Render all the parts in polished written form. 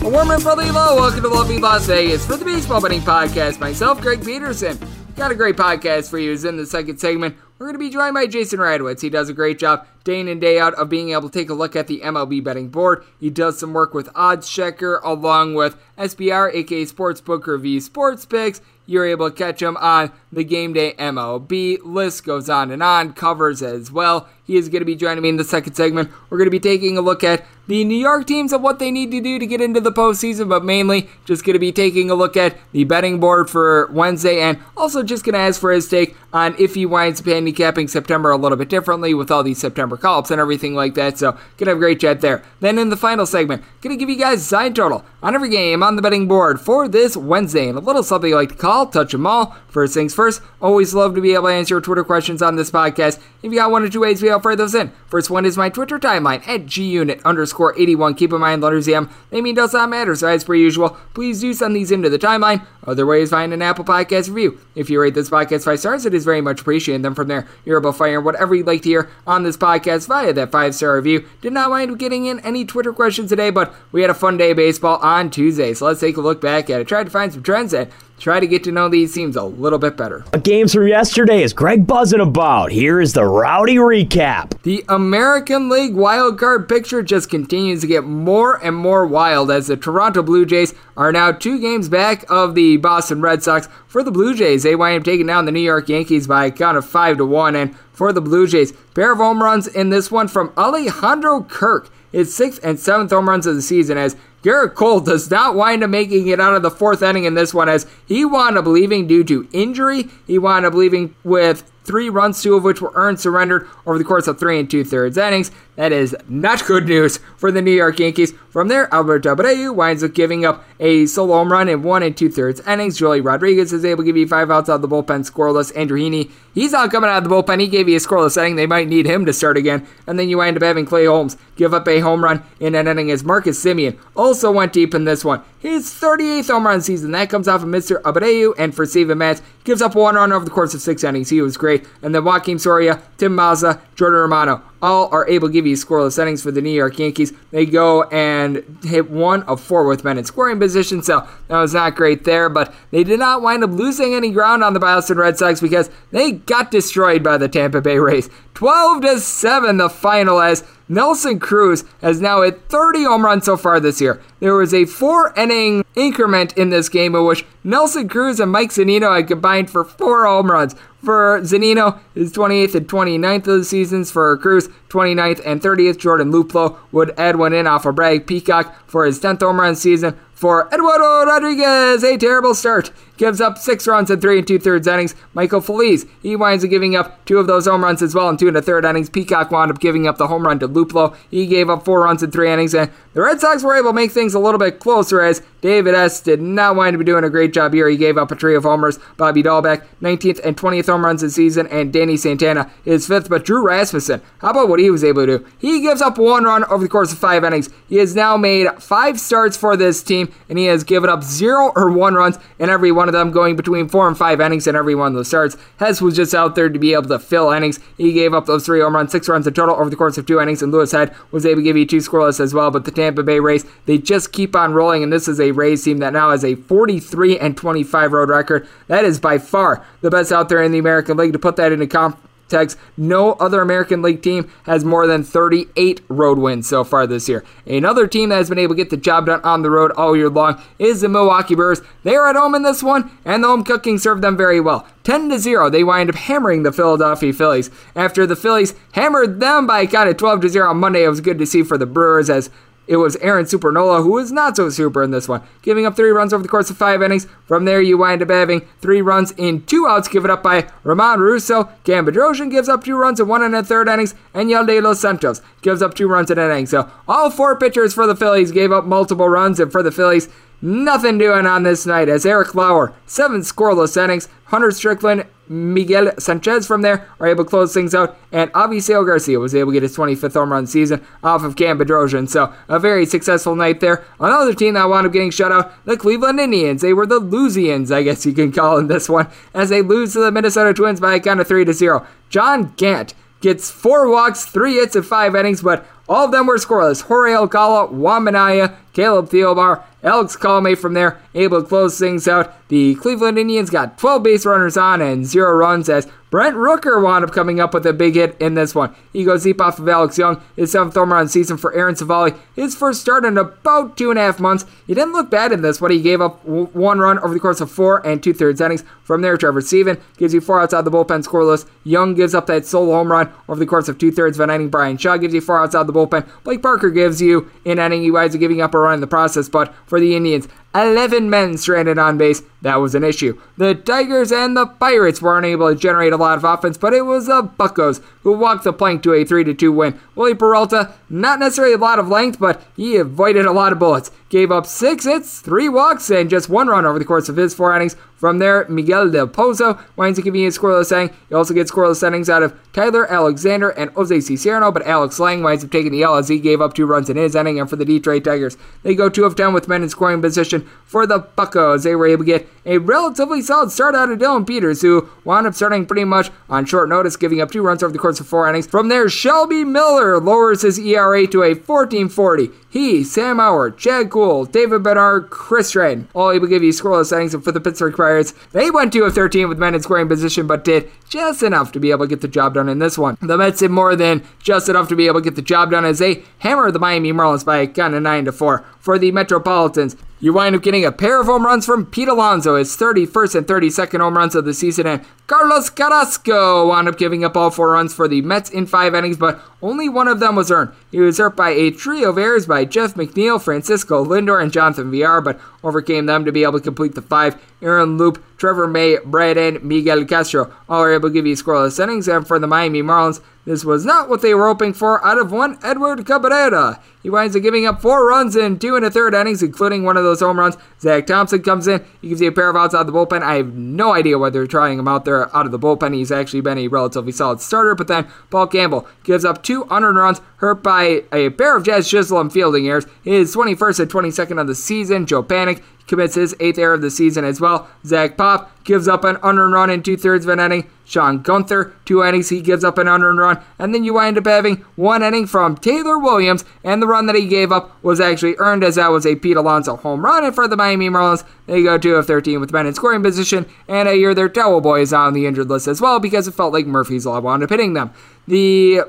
A warmer for the low. Welcome to lovely Las Vegas for the Baseball Betting Podcast. Myself, Greg Peterson. Got a great podcast for you. It's in the second segment. We're going to be joined by Jason Radowitz. He does a great job day in and day out of being able to take a look at the MLB betting board. He does some work with Odds Checker along with SBR, aka Sportsbook Review Sports Picks. You're able to catch him on the Game Day MLB. List goes on and on. Covers as well. He is going to be joining me in the second segment. We're going to be taking a look at the New York teams and what they need to do to get into the postseason, but mainly just going to be taking a look at the betting board for Wednesday and also just going to ask for his take on if he winds up handicapping September a little bit differently with all these September call-ups and everything like that. So, going to have a great chat there. Then in the final segment, going to give you guys a side total on every game on the betting board for this Wednesday and a little something I like to call Touch 'Em All. First things first, always love to be able to answer your Twitter questions on this podcast. If you got one or two ways, I'll fire those in. First one is my Twitter timeline at GUnit_81. Keep in mind, letters M, naming does not matter, so as per usual, please do send these into the timeline. Other way is find an Apple Podcast review. If you rate this podcast 5 stars, it is very much appreciated. Then from there, you're able to fire whatever you'd like to hear on this podcast via that 5-star review. Did not wind up getting in any Twitter questions today, but we had a fun day of baseball on Tuesday, so let's take a look back at it. Tried to find some trends that try to get to know these teams a little bit better. Games from yesterday is Greg buzzing about. Here is the rowdy recap. The American League wildcard picture just continues to get more and more wild as the Toronto Blue Jays are now 2 games back of the Boston Red Sox. For the Blue Jays, they wind up taking down the New York Yankees by a count of 5-1. And for the Blue Jays, pair of home runs in this one from Alejandro Kirk. His 6th and 7th home runs of the season as Garrett Cole does not wind up making it out of the 4th inning in this one as he wound up leaving due to injury. He wound up leaving with 3 runs, 2 of which were earned surrendered over the course of 3 2/3 innings. That is not good news for the New York Yankees. From there, Albert Abreu winds up giving up a solo home run in 1 2/3 innings. Joey Rodriguez is able to give you 5 outs out of the bullpen, scoreless. Andrew Heaney, he's out coming out of the bullpen. He gave you a scoreless inning. They might need him to start again. And then you wind up having Clay Holmes give up a home run in an inning as Marcus Semien also went deep in this one. his 38th home run season. That comes off of Mr. Abreu, and for Steven Matz, gives up one run over the course of 6 innings. He was great. And then Joaquin Soria, Tim Maza, Jordan Romano, all are able to give you scoreless innings for the New York Yankees. They go and hit 1 of 4 with men in scoring position, so that was not great there. But they did not wind up losing any ground on the Boston Red Sox because they got destroyed by the Tampa Bay Rays. 12-7 the final, as Nelson Cruz has now hit 30 home runs so far this year. There was a 4-inning increment in this game in which Nelson Cruz and Mike Zunino had combined for 4 home runs. For Zunino, his 28th and 29th of the seasons. For Cruz, 29th and 30th. Jordan Luplow would add one in off of Brad Peacock for his 10th home run season. For Eduardo Rodriguez, a terrible start. Gives up 6 runs in 3 2/3 innings. Michael Feliz, he winds up giving up 2 of those home runs as well in 2 1/3 innings. Peacock wound up giving up the home run to Luplow. He gave up 4 runs in 3 innings, and the Red Sox were able to make things a little bit closer as David S. did not wind up doing a great job here. He gave up a trio of homers. Bobby Dahlbeck, 19th and 20th home runs this season, and Danny Santana is 5th, but Drew Rasmussen, how about what he was able to do? He gives up 1 run over the course of 5 innings. He has now made 5 starts for this team, and he has given up 0 or 1 runs in every one of them, going between 4 and 5 innings in every one of those starts. Hess was just out there to be able to fill innings. He gave up those 3 home runs, 6 runs in total over the course of 2 innings, and Lewis Head was able to give you 2 scoreless as well. But the Tampa Bay Rays, they just keep on rolling, and this is a Rays team that now has a 43-25 road record. That is by far the best out there in the American League. To put that into context, no other American League team has more than 38 road wins so far this year. Another team that has been able to get the job done on the road all year long is the Milwaukee Brewers. They are at home in this one, and the home cooking served them very well. 10-0, they wind up hammering the Philadelphia Phillies. After the Phillies hammered them by a count of 12-0 on Monday, it was good to see for the Brewers, as it was Aaron Supernola, who was not so super in this one, giving up 3 runs over the course of 5 innings. From there, you wind up having 3 runs in 2 outs given up by Ramon Russo. Cam Bedrosian gives up 2 runs in 1 1/3 innings, and Yel de los Santos gives up 2 runs in an inning. So all 4 pitchers for the Phillies gave up multiple runs, and for the Phillies, nothing doing on this night, as Eric Lauer, 7 scoreless innings. Hunter Strickland, Miguel Sanchez from there are able to close things out, and Avisail Garcia was able to get his 25th home run season off of Cam Bedrosian. So a very successful night there. Another team that wound up getting shut out, the Cleveland Indians. They were the Losians, I guess you can call them this one, as they lose to the Minnesota Twins by a count of 3-0. John Gant gets 4 walks, 3 hits, and 5 innings, but all of them were scoreless. Jorge Alcala, Juan Mania, Caleb Theobar, Alex Colomé from there able to close things out. The Cleveland Indians got 12 base runners on and 0 runs, as Brent Rooker wound up coming up with a big hit in this one. He goes deep off of Alex Young, his 7th home run season for Aaron Savali, his first start in about 2.5 months. He didn't look bad in this one. He gave up 1 run over the course of 4 2/3 innings. From there, Trevor Steven gives you 4 outside the bullpen scoreless. Young gives up that solo home run over the course of 2/3 of an inning. Brian Shaw gives you 4 outside the bullpen. Blake Parker gives you an inning. He winds up giving up a run in the process, but for the Indians, 11 men stranded on base. That was an issue. The Tigers and the Pirates were unable to generate a lot of offense, but it was the Buccos who walked the plank to a 3-2 win. Willie Peralta, not necessarily a lot of length, but he avoided a lot of bullets. Gave up 6 hits, 3 walks, and just 1 run over the course of his 4 innings. From there, Miguel Del Pozo winds up giving you a scoreless inning. You also get scoreless innings out of Tyler Alexander and Jose Cicerno, but Alex Lang winds up taking the L as he gave up 2 runs in his inning. And for the Detroit Tigers, they go 2 of 10 with men in scoring position. For the Buccos, they were able to get a relatively solid start out of Dylan Peters, who wound up starting pretty much on short notice, giving up 2 runs over the course of 4 innings. From there, Shelby Miller lowers his ERA to a 14.40. He, Sam Howard, Chad Cool, David Bednar, Chris Stratton, all able to give you scoreless innings. And for the Pittsburgh Pirates, they went 2 of 13 with men in scoring position, but did just enough to be able to get the job done in this one. The Mets did more than just enough to be able to get the job done as they hammer the Miami Marlins by a count of 9-4. For the Metropolitans, you wind up getting a pair of home runs from Pete Alonso, his 31st and 32nd home runs of the season, and Carlos Carrasco wound up giving up all 4 runs for the Mets in 5 innings, but only 1 of them was earned. He was hurt by a trio of errors by Jeff McNeil, Francisco Lindor, and Jonathan Villar, but overcame them to be able to complete the 5. Aaron Loop, Trevor May, Brad Hand, Miguel Castro all are able to give you scoreless innings, and for the Miami Marlins, this was not what they were hoping for out of one Edward Cabrera. He winds up giving up 4 runs in 2 1/3 innings, including 1 of those home runs. Zach Thompson comes in. He gives you a pair of outs out of the bullpen. I have no idea whether they're trying him out there out of the bullpen. He's actually been a relatively solid starter, but then Paul Campbell gives up two unearned runs, hurt by a pair of Jazz Chisholm and fielding errors. His 21st and 22nd of the season. Joe Panik commits his 8th error of the season as well. Zach Popp gives up an unearned run in 2/3 of an inning. Sean Gunther, 2 innings, he gives up an unearned run. And then you end up having 1 inning from Taylor Williams, and the run that he gave up was actually earned, as that was a Pete Alonso home run. And for the Miami Marlins, they go 2 of 13 with men in scoring position, and a year their towel boy is on the injured list as well, because it felt like Murphy's Law wound up hitting them. The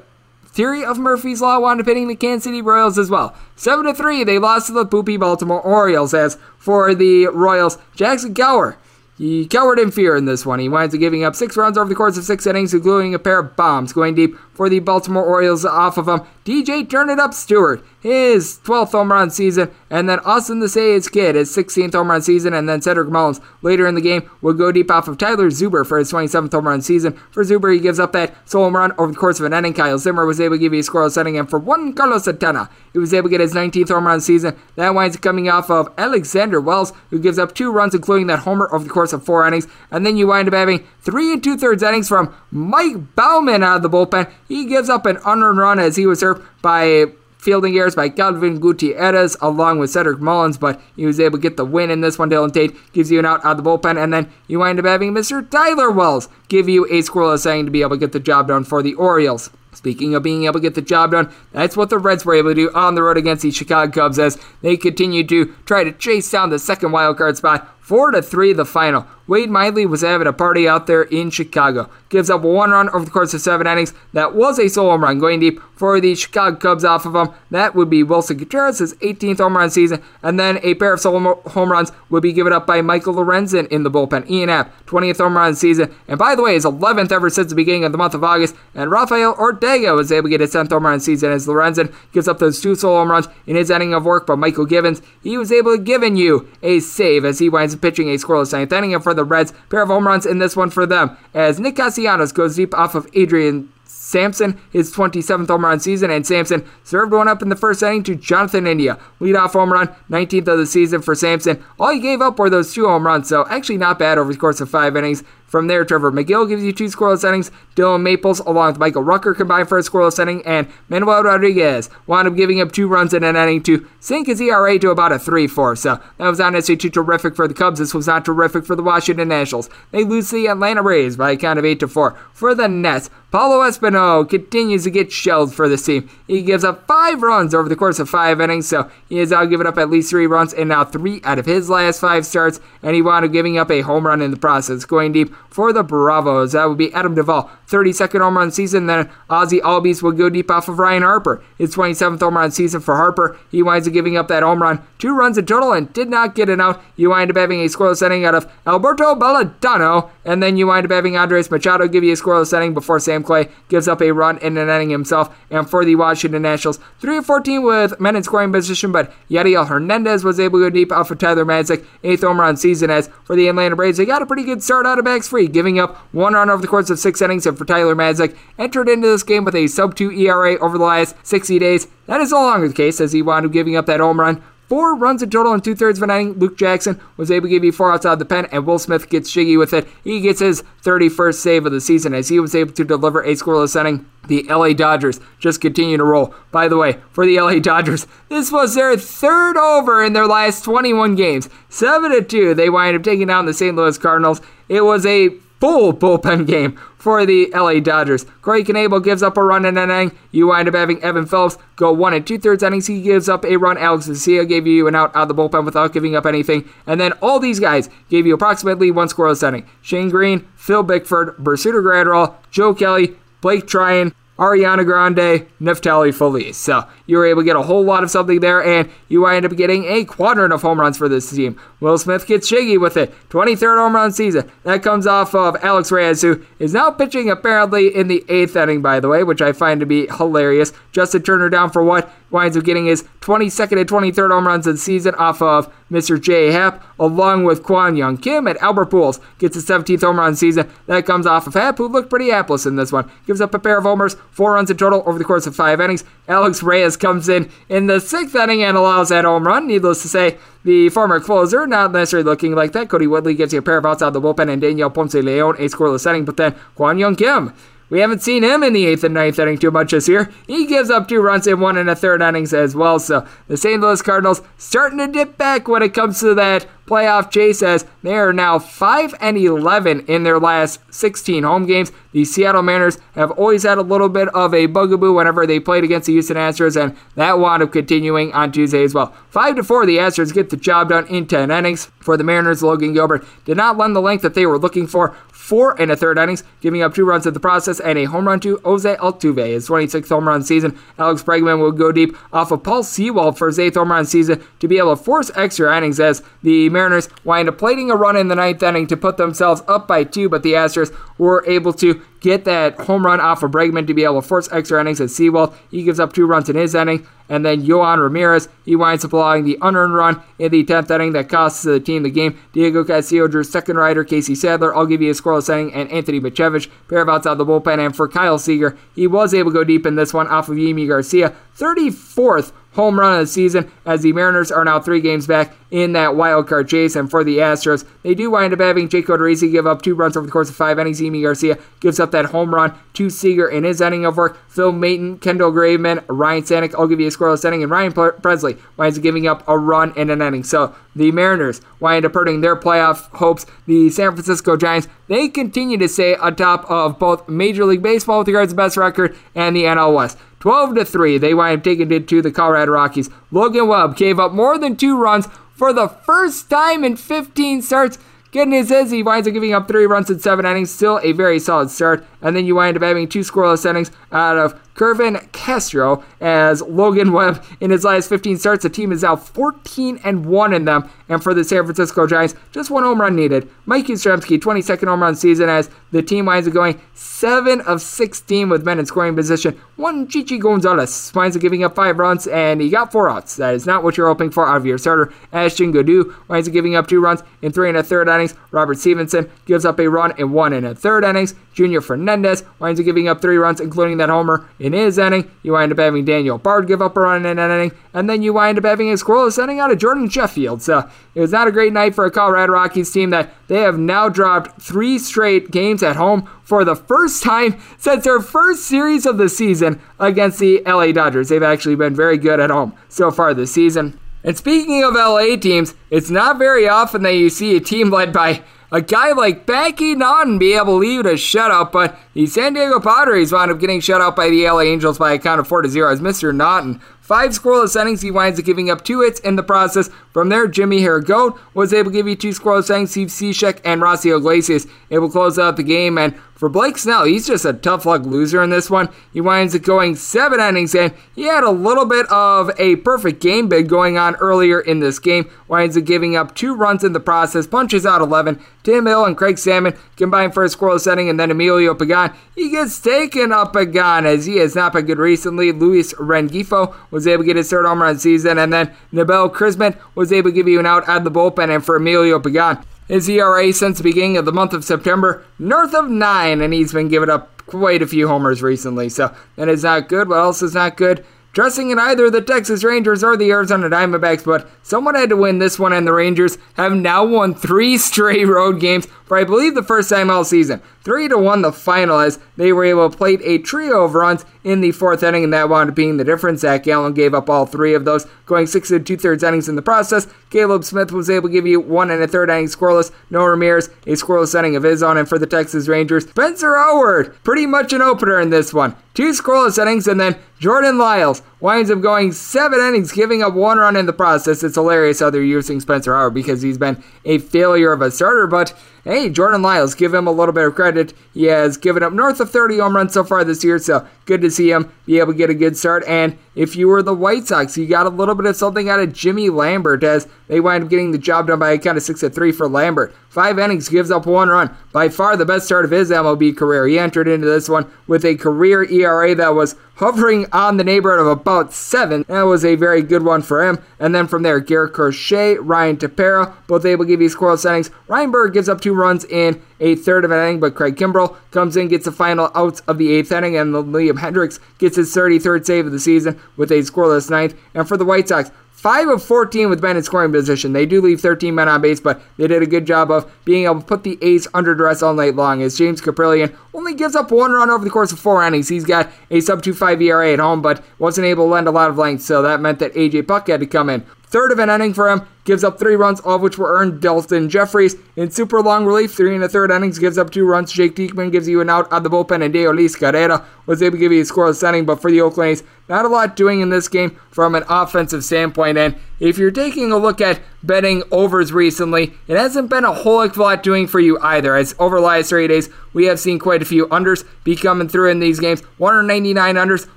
theory of Murphy's Law wound up hitting the Kansas City Royals as well. 7-3, they lost to the poopy Baltimore Orioles. As for the Royals, Jackson Gower, he cowered in fear in this one. He winds up giving up 6 runs over the course of 6 innings, including a pair of bombs going deep for the Baltimore Orioles off of him. DJ Turn It Up Stewart, his 12th home run season, and then Austin the Say's Kid, his 16th home run season, and then Cedric Mullins later in the game will go deep off of Tyler Zuber for his 27th home run season. For Zuber, he gives up that solo home run over the course of an inning. Kyle Zimmer was able to give you a scoreless inning, and for one Carlos Santana, he was able to get his 19th home run season. That winds up coming off of Alexander Wells, who gives up 2 runs, including that homer over the course of 4 innings, and then you wind up having 3 2/3 innings from Mike Bauman out of the bullpen. He gives up an unearned run as he was served by fielding errors by Calvin Gutierrez along with Cedric Mullins, but he was able to get the win in this one. Dylan Tate gives you an out of the bullpen, and then you wind up having Mr. Tyler Wells give you a scoreless inning to be able to get the job done for the Orioles. Speaking of being able to get the job done, that's what the Reds were able to do on the road against the Chicago Cubs as they continue to try to chase down the second wildcard spot. 4-3 the final. Wade Miley was having a party out there in Chicago. Gives up 1 run over the course of 7 innings. That was a solo home run going deep for the Chicago Cubs off of him. That would be Wilson Contreras, his 18th home run season. And then a pair of solo home runs would be given up by Michael Lorenzen in the bullpen. Ian Happ, 20th home run season. And by the way, his 11th ever since the beginning of the month of August. And Rafael Ortega was able to get his 10th home run season as Lorenzen gives up those 2 solo home runs in his inning of work. But Michael Givens, he was able to give you a save as he winds up pitching a scoreless ninth inning, and for the Reds, pair of home runs in this one for them as Nick Castellanos goes deep off of Adrian Sampson, his 27th home run season, and Sampson served one up in the first inning to Jonathan India. Leadoff home run, 19th of the season for Sampson. All he gave up were those 2 home runs, so actually not bad over the course of 5 innings. From there, Trevor McGill gives you 2 scoreless innings. Dylan Maples, along with Michael Rucker, combined for a scoreless inning, and Manuel Rodriguez wound up giving up 2 runs in an inning to sink his ERA to about a 3.4. So that was not necessarily too terrific for the Cubs. This was not terrific for the Washington Nationals. They lose to the Atlanta Braves by a count of 8-4. For the Nets, Paolo Espino continues to get shelled for this team. He gives up 5 runs over the course of 5 innings, so he has now given up at least 3 runs in now 3 out of his last 5 starts, and he wound up giving up a home run in the process. Going deep for the Bravos, that would be Adam Duvall, 32nd home run season. Then Ozzie Albies will go deep off of Ryan Harper. His 27th home run season for Harper. He winds up giving up that home run. 2 runs in total and did not get an out. You wind up having a scoreless inning out of Alberto Belladonna, and then you wind up having Andres Machado give you a scoreless inning before Sam Clay gives up a run in an inning himself. And for the Washington Nationals, 3-14 with men in scoring position, but Yadiel Hernandez was able to go deep off of Tyler Madsick, 8th home run season. As for the Atlanta Braves, they got a pretty good start out of backs free, giving up 1 run over the course of 6 innings. And for Tyler Madsick, entered into this game with a sub-2 ERA over the last 60 days. That is no longer the case, as he wound up giving up that home run. 4 runs in total in 2/3 of an inning. Luke Jackson was able to give you 4 outs out of the pen, and Will Smith gets jiggy with it. He gets his 31st save of the season as he was able to deliver a scoreless inning. The LA Dodgers just continue to roll. By the way, for the LA Dodgers, this was their 3rd over in their last 21 games. 7-2, they wind up taking down the St. Louis Cardinals. It was a full bullpen game for the LA Dodgers. Corey Knebel gives up a run in an inning. You wind up having Evan Phillips go 1 2/3 innings. He gives up a run. Alex Vesia gave you an out of the bullpen without giving up anything. And then all these guys gave you approximately 1 scoreless inning. Shane Green, Phil Bickford, Bersuda Gratterall, Joe Kelly, Blake Tryon, Ariana Grande, Neftali Feliz. So you were able to get a whole lot of something there, and you wind up getting a quadrant of home runs for this team. Will Smith gets shiggy with it. 23rd home run season. That comes off of Alex Reyes, who is now pitching apparently in the 8th inning, by the way, which I find to be hilarious. Justin Turner down for what? Winds up getting his 22nd and 23rd home runs of the season off of Mr. J. Happ, along with Kwon Young Kim, and Albert Pujols gets his 17th home run season. That comes off of Happ, who looked pretty hapless in this one. Gives up a pair of homers, 4 runs in total over the course of 5 innings. Alex Reyes comes in the 6th inning and allows that home run. Needless to say, the former closer, not necessarily looking like that. Cody Woodley gives you a pair of outs out of the bullpen, and Daniel Ponce Leon a scoreless inning. But then Kwon Young Kim We haven't seen him in the 8th and 9th inning too much this year. He gives up 2 runs in 1 1/3 innings as well. So the St. Louis Cardinals starting to dip back when it comes to that playoff chase, as they are now 5-11 in their last 16 home games. The Seattle Mariners have always had a little bit of a bugaboo whenever they played against the Houston Astros, and that wound up continuing on Tuesday as well. 5-4, the Astros get the job done in 10 innings. For the Mariners, Logan Gilbert did not lend the length that they were looking for. 4 1/3 innings, giving up 2 runs in the process, and a home run to Jose Altuve, his 26th home run season. Alex Bregman will go deep off of Paul Sewald for his 8th home run season to be able to force extra innings, as the Mariners wind up plating a run in the 9th inning to put themselves up by 2, but the Astros were able to get that home run off of Bregman to be able to force extra innings at Sewald. He gives up 2 runs in his inning. And then Yohan Ramirez, he winds up allowing the unearned run in the 10th inning that costs the team the game. Diego Castillo drew second rider Casey Sadler. I'll give you a scoreless inning. And Anthony Bichevich, pair of outs out of the bullpen. And for Kyle Seager, he was able to go deep in this one off of Yimi Garcia. 34th home run of the season, as the Mariners are now 3 games back in that wild card chase. And for the Astros, they do wind up having Jake Odorizzi give up 2 runs over the course of 5 innings. Yimi Garcia gives up that home run to Seager in his inning of work. Phil Maton, Kendall Graveman, Ryan Stanek, I'll give you a scoreless inning, and Ryan Presley winds up giving up a run in an inning. So the Mariners wind up hurting their playoff hopes. The San Francisco Giants, they continue to stay atop of both Major League Baseball with regards to best record and the NL West. 12-3, they wind up taking it to the Colorado Rockies. Logan Webb gave up more than 2 runs for the first time in 15 starts. Good news is he winds up giving up 3 runs in 7 innings. Still a very solid start. And then you wind up having 2 scoreless innings out of Kervin Castro, as Logan Webb in his last 15 starts, the team is now 14-1 in them. And for the San Francisco Giants, just 1 home run needed. Mike Yastrzemski, 22nd home run season, as the team winds up going 7 of 16 with men in scoring position. One Chichi Gonzalez winds up giving up 5 runs, and he got 4 outs. That is not what you're hoping for out of your starter. Ashton Goudreau winds up giving up 2 runs in 3 1/3 innings. Robert Stevenson gives up a run in 1 1/3 innings. Junior Fernandez winds up giving up 3 runs, including that homer in his inning. You wind up having Daniel Bard give up a run in an inning, and then you wind up having a scoreless inning out of Jordan Sheffield. So it was not a great night for a Colorado Rockies team that they have now dropped 3 straight games at home for the first time since their first series of the season against the LA Dodgers. They've actually been very good at home so far this season. And speaking of LA teams, it's not very often that you see a team led by a guy like Packy Naughton be able to lead a shutout, but the San Diego Padres wound up getting shut out by the LA Angels by a count of 4-0 as Mr. Naughton, 5 scoreless innings, he winds up giving up 2 hits in the process. From there, Jimmy Hergoat was able to give you 2 scoreless innings. Steve Cishek and Rossi Iglesias able to close out the game. And for Blake Snell, he's just a tough luck loser in this one. He winds up going 7 innings, and he had a little bit of a perfect game bid going on earlier in this game. Winds up giving up 2 runs in the process, punches out 11. Tim Hill and Craig Salmon combined for a scoreless inning, and then Emilio Pagan, he gets taken up Pagan, as he has not been good recently. Luis Rengifo was able to get his 3rd home run season, and then Nabel Crisman was able to give you an out of the bullpen. And for Emilio Pagan, his ERA since the beginning of the month of September, north of 9, and he's been giving up quite a few homers recently, so that is not good. What else is not good? Dressing in either the Texas Rangers or the Arizona Diamondbacks, but someone had to win this one, and the Rangers have now won 3 straight road games for, I believe, the first time all season. 3-1 the final, as they were able to plate a trio of runs in the 4th inning, and that wound up being the difference. Zach Gallen gave up all 3 of those, going 6 2/3 innings in the process. Caleb Smith was able to give you 1 1/3 inning scoreless. Noah Ramirez, a scoreless inning of his own. And for the Texas Rangers, Spencer Howard, pretty much an opener in this one. 2 scoreless innings, and then Jordan Lyles winds up going 7 innings, giving up 1 run in the process. It's hilarious how they're using Spencer Howard because he's been a failure of a starter, but hey, Jordan Lyles, give him a little bit of credit. He has given up north of 30 home runs so far this year, so good to see him be able to get a good start. And if you were the White Sox, you got a little bit of something out of Jimmy Lambert, as they wind up getting the job done by a count of 6-3 for Lambert. 5 innings, gives up 1 run. By far the best start of his MLB career. He entered into this one with a career ERA that was hovering on the neighborhood of about 7. That was a very good one for him. And then from there, Garrett Crochet, Ryan Tepera, both able to give you scoreless innings. Ryan Berg gives up 2 runs in 8th, 3rd of an inning, but Craig Kimbrell comes in, gets the final outs of the 8th inning, and Liam Hendricks gets his 33rd save of the season with a scoreless ninth. And for the White Sox, 5 of 14 with men in scoring position. They do leave 13 men on base, but they did a good job of being able to put the A's under duress all night long, as James Caprillion only gives up one run over the course of 4 innings. He's got a sub-2.5 ERA at home, but wasn't able to lend a lot of length, so that meant that A.J. Puck had to come in. Third of an inning for him, gives up 3 runs, all of which were earned. Dalton Jeffries in super long relief, 3 1/3 innings, gives up 2 runs. Jake Diekman gives you an out on the bullpen, and Deolis Carrera was able to give you a scoreless inning. But for the Oakland A's, not a lot doing in this game from an offensive standpoint. And if you're taking a look at betting overs recently, it hasn't been a whole lot doing for you either, as over the last 3 days, we have seen quite a few unders be coming through in these games. 199 unders,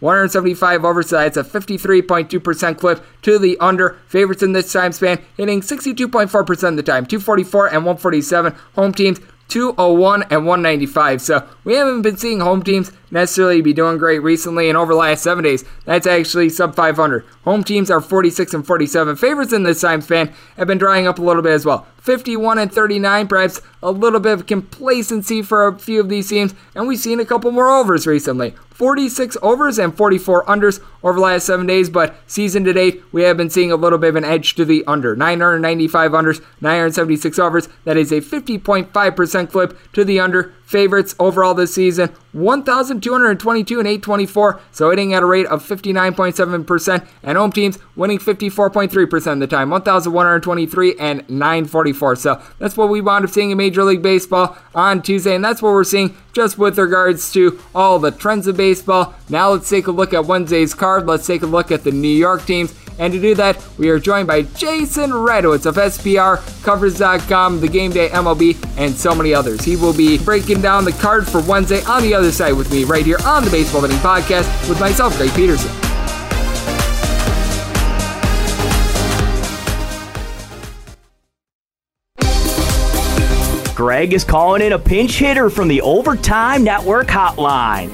175 overs, so that's a 53.2% clip to the under. Favorites in this time span hitting 62.4% of the time, 244 and 147. Home teams, 201 and 195. So we haven't been seeing home teams necessarily be doing great recently, and over the last 7 days, that's actually sub 500. Home teams are 46 and 47. Favorites in this time span have been drying up a little bit as well. 51 and 39, perhaps a little bit of complacency for a few of these teams, and we've seen a couple more overs recently. 46 overs and 44 unders over the last 7 days, but season to date, we have been seeing a little bit of an edge to the under. 995 unders, 976 overs. That is a 50.5% clip to the under. Favorites overall this season, 1,222 and 824, so hitting at a rate of 59.7%, and home teams winning 54.3% of the time, 1,123 and 944. So that's what we wound up seeing in Major League Baseball on Tuesday, and that's what we're seeing just with regards to all the trends of baseball. Now let's take a look at Wednesday's card. Let's take a look at the New York teams. And to do that, we are joined by Jason Radowitz of SPRcovers.com, The Game Day MLB, and so many others. He will be breaking down the card for Wednesday on the other side with me right here on the Baseball Betting Podcast with myself, Greg Peterson. Greg is calling in a pinch hitter from the Overtime Network hotline.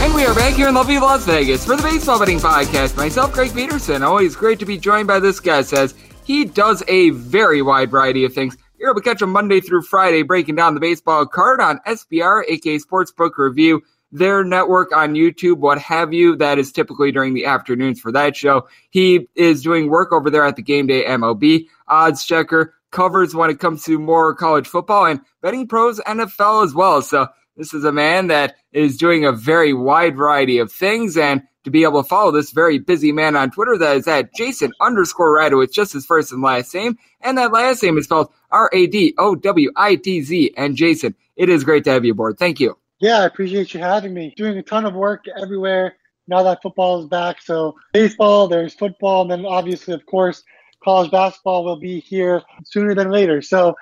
And we are back here in lovely Las Vegas for the Baseball Betting Podcast. Myself, Greg Peterson. Always great to be joined by this guy, says he does a very wide variety of things. You're able to catch him Monday through Friday breaking down the baseball card on SBR, aka Sportsbook Review, their network on YouTube, what have you. That is typically during the afternoons for that show. He is doing work over there at the Game Day MLB, odds checker, covers when it comes to more college football, and betting pros NFL as well. So this is a man that is doing a very wide variety of things, and to be able to follow this very busy man on Twitter, that is at Jason_Radowitz, just his first and last name, and that last name is spelled Radowitz. And Jason, it is great to have you aboard. Thank you. Yeah, I appreciate you having me. Doing a ton of work everywhere now that football is back. So baseball, there's football, and then obviously, of course, college basketball will be here sooner than later. So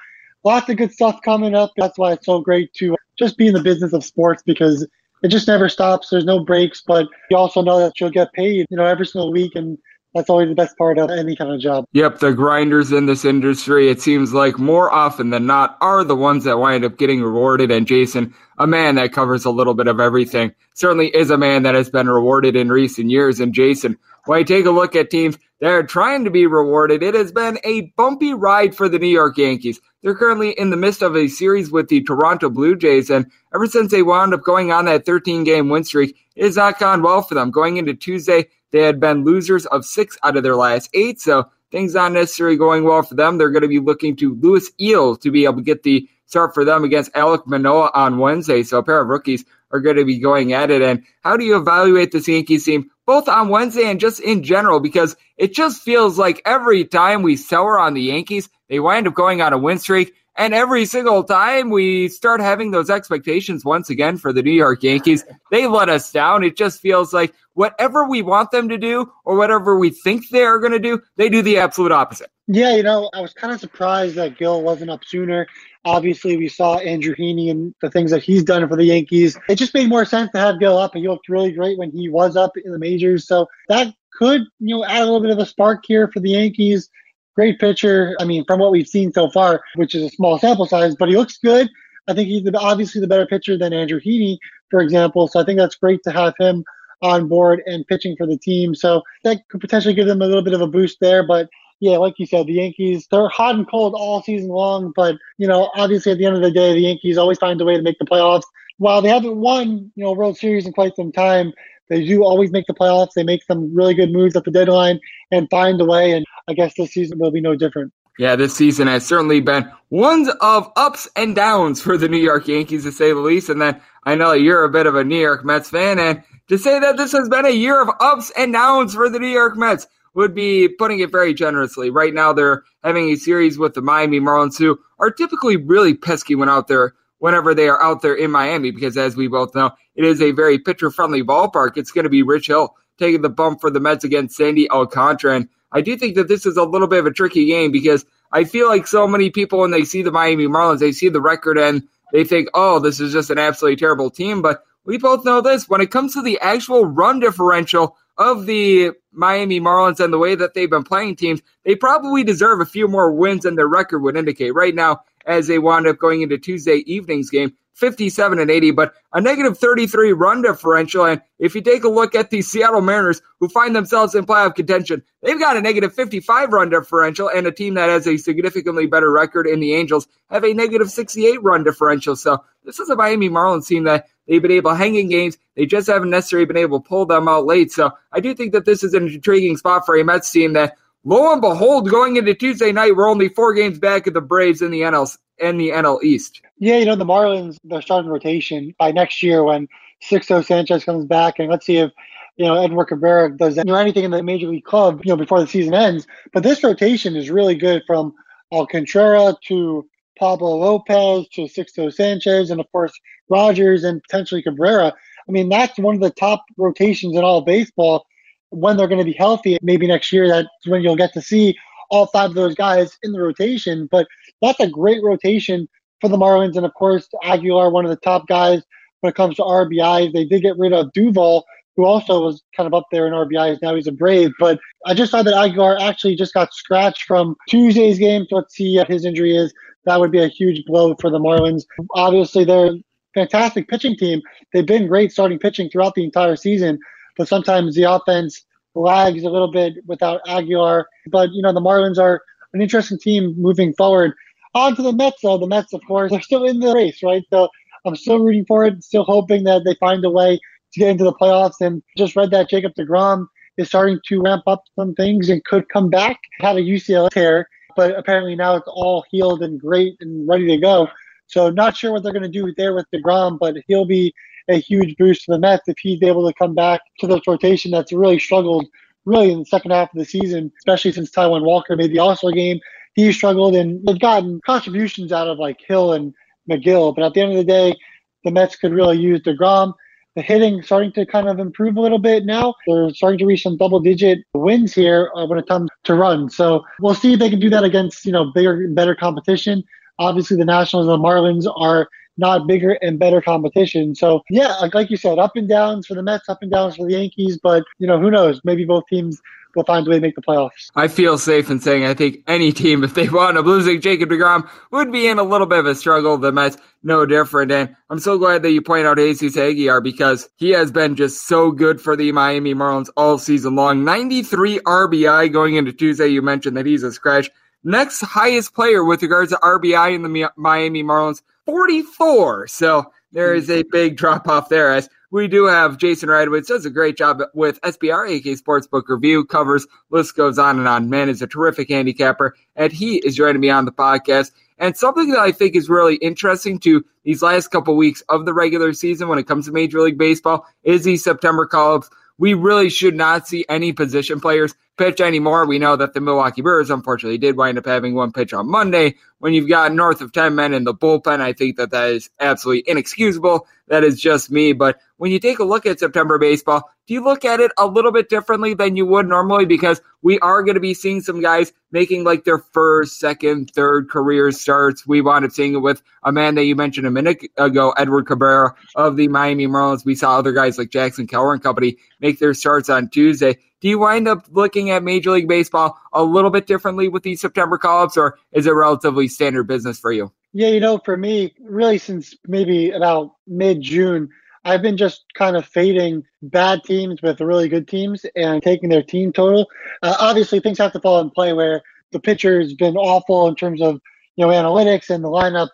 lots of good stuff coming up. That's why it's so great to just be in the business of sports, because it just never stops. There's no breaks, but you also know that you'll get paid, every single week, and that's always the best part of any kind of job. Yep, the grinders in this industry, it seems like more often than not, are the ones that wind up getting rewarded. And Jason, a man that covers a little bit of everything, certainly is a man that has been rewarded in recent years. And Jason, when I take a look at teams that are trying to be rewarded, it has been a bumpy ride for the New York Yankees. They're currently in the midst of a series with the Toronto Blue Jays, and ever since they wound up going on that 13-game win streak, it has not gone well for them. Going into Tuesday, they had been losers of 6 out of their last 8, so things not necessarily going well for them. They're going to be looking to Luis Eal to be able to get the start for them against Alek Manoah on Wednesday, so a pair of rookies are going to be going at it. And how do you evaluate this Yankees team, both on Wednesday and just in general? Because it just feels like every time we sour on the Yankees, they wind up going on a win streak. And every single time we start having those expectations once again for the New York Yankees, they let us down. It just feels like whatever we want them to do or whatever we think they are going to do, they do the absolute opposite. Yeah, I was kind of surprised that Gil wasn't up sooner. Obviously, we saw Andrew Heaney and the things that he's done for the Yankees. It just made more sense to have Gil up, and he looked really great when he was up in the majors. So that could, add a little bit of a spark here for the Yankees. Great pitcher. I mean, from what we've seen so far, which is a small sample size, but he looks good. I think he's obviously the better pitcher than Andrew Heaney, for example. So I think that's great to have him on board and pitching for the team. So that could potentially give them a little bit of a boost there. But yeah, like you said, the Yankees, they're hot and cold all season long. But, you know, obviously at the end of the day, the Yankees always find a way to make the playoffs. While they haven't won, you know, World Series in quite some time, they do always make the playoffs. They make some really good moves at the deadline and find a way. And I guess this season will be no different. Yeah, this season has certainly been one of ups and downs for the New York Yankees, to say the least. And then I know you're a bit of a New York Mets fan, and to say that this has been a year of ups and downs for the New York Mets would be putting it very generously. Right now they're having a series with the Miami Marlins, who are typically really pesky when out there, whenever they are out there in Miami, because as we both know, it is a very pitcher-friendly ballpark. It's going to be Rich Hill taking the bump for the Mets against Sandy Alcantara. And I do think that this is a little bit of a tricky game, because I feel like so many people, when they see the Miami Marlins, they see the record and they think, oh, this is just an absolutely terrible team. But we both know this. When it comes to the actual run differential of the Miami Marlins and the way that they've been playing teams, they probably deserve a few more wins than their record would indicate. Right now, as they wound up going into Tuesday evening's game, 57-80, but a negative 33 run differential. And if you take a look at the Seattle Mariners, who find themselves in playoff contention, they've got a negative 55 run differential, and a team that has a significantly better record in the Angels have a negative 68 run differential. So this is a Miami Marlins team that they've been able to hang in games. They just haven't necessarily been able to pull them out late. So I do think that this is an intriguing spot for a Mets team that, lo and behold, going into Tuesday night, we're only 4 games back of the Braves in the NL East. Yeah, you know, the Marlins, they're starting rotation by next year when Sixto Sanchez comes back. And let's see if, you know, Edward Cabrera does anything in the Major League club, you know, before the season ends. But this rotation is really good, from Alcantara to Pablo Lopez to Sixto Sanchez and, of course, Rogers and potentially Cabrera. I mean, that's one of the top rotations in all baseball. When they're going to be healthy, maybe next year, that's when you'll get to see all 5 of those guys in the rotation. But that's a great rotation for the Marlins. And, of course, Aguilar, one of the top guys when it comes to RBIs. They did get rid of Duval, who also was kind of up there in RBIs. Now he's a Brave. But I just saw that Aguilar actually just got scratched from Tuesday's game. So let's see what his injury is. That would be a huge blow for the Marlins. Obviously, they're a fantastic pitching team. They've been great starting pitching throughout the entire season. But sometimes the offense lags a little bit without Aguilar. But, you know, the Marlins are an interesting team moving forward. On to the Mets, though. The Mets, of course, are still in the race, right? So I'm still rooting for it, still hoping that they find a way to get into the playoffs. And just read that Jacob deGrom is starting to ramp up some things and could come back, have a UCL tear. But apparently now it's all healed and great and ready to go. So not sure what they're going to do there with deGrom, but he'll be a huge boost for the Mets if he's able to come back to this rotation that's really struggled really in the second half of the season, especially since Taiwan Walker made the All-Star game. He struggled, and they've gotten contributions out of like Hill and McGill. But at the end of the day, the Mets could really use DeGrom. The hitting starting to kind of improve a little bit now. They're starting to reach some double-digit wins here when it comes to run. So we'll see if they can do that against, you know, bigger and better competition. Obviously, the Nationals and the Marlins are not bigger and better competition. So, yeah, like you said, up and downs for the Mets, up and downs for the Yankees. But, you know, who knows? Maybe both teams will find a way to make the playoffs. I feel safe in saying I think any team, if they wound up losing Jacob deGrom, would be in a little bit of a struggle. The Mets, no different. And I'm so glad that you point out Jesus Aguilar, because he has been just so good for the Miami Marlins all season long. 93 RBI going into Tuesday. You mentioned that he's a scratch. Next highest player with regards to RBI in the Miami Marlins, 44. So there is a big drop-off there, as we do have Jason Radowitz, does a great job with SBR, AK Sportsbook Review, covers, list goes on and on. Man is a terrific handicapper, and he is joining me on the podcast. And something that I think is really interesting to these last couple weeks of the regular season when it comes to Major League Baseball is these September call-ups. We really should not see any position players pitch anymore. We know that the Milwaukee Brewers, unfortunately, did wind up having one pitch on Monday. When you've got north of 10 men in the bullpen, I think that that is absolutely inexcusable. That is just me. But when you take a look at September baseball, do you look at it a little bit differently than you would normally? Because we are going to be seeing some guys making like their first, second, third career starts. We wound up seeing it with a man that you mentioned a minute ago, Edward Cabrera of the Miami Marlins. We saw other guys like Jackson Keller and company make their starts on Tuesday. Do you wind up looking at Major League Baseball a little bit differently with these September call-ups, or is it relatively standard business for you? Yeah, you know, for me, really since maybe about mid-June, I've been just kind of fading bad teams with really good teams and taking their team total. Obviously, things have to fall in play where the pitcher's been awful in terms of, analytics, and the lineup,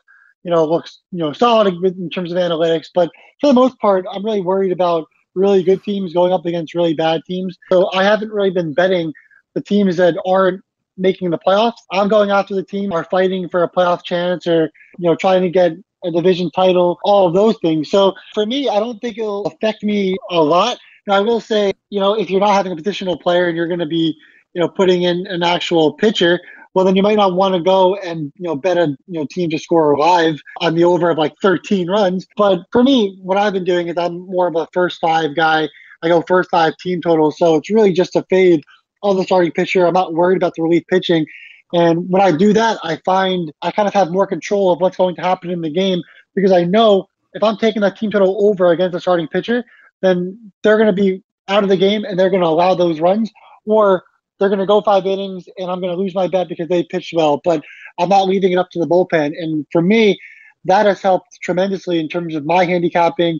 looks, solid in terms of analytics. But for the most part, I'm really worried about really good teams going up against really bad teams. So I haven't really been betting the teams that aren't making the playoffs. I'm going after the team are fighting for a playoff chance or, trying to get a division title, all of those things. So for me, I don't think it'll affect me a lot. Now, I will say, if you're not having a positional player and you're going to be, putting in an actual pitcher, well, then you might not want to go and, bet a team to score live on the over of like 13 runs. But for me, what I've been doing is I'm more of a first five guy. I go first five team total. So it's really just a fade of the starting pitcher. I'm not worried about the relief pitching. And when I do that, I find I kind of have more control of what's going to happen in the game, because I know if I'm taking that team total over against a starting pitcher, then they're going to be out of the game and they're going to allow those runs, or they're going to go five innings and I'm going to lose my bet because they pitched well, but I'm not leaving it up to the bullpen. And for me, that has helped tremendously in terms of my handicapping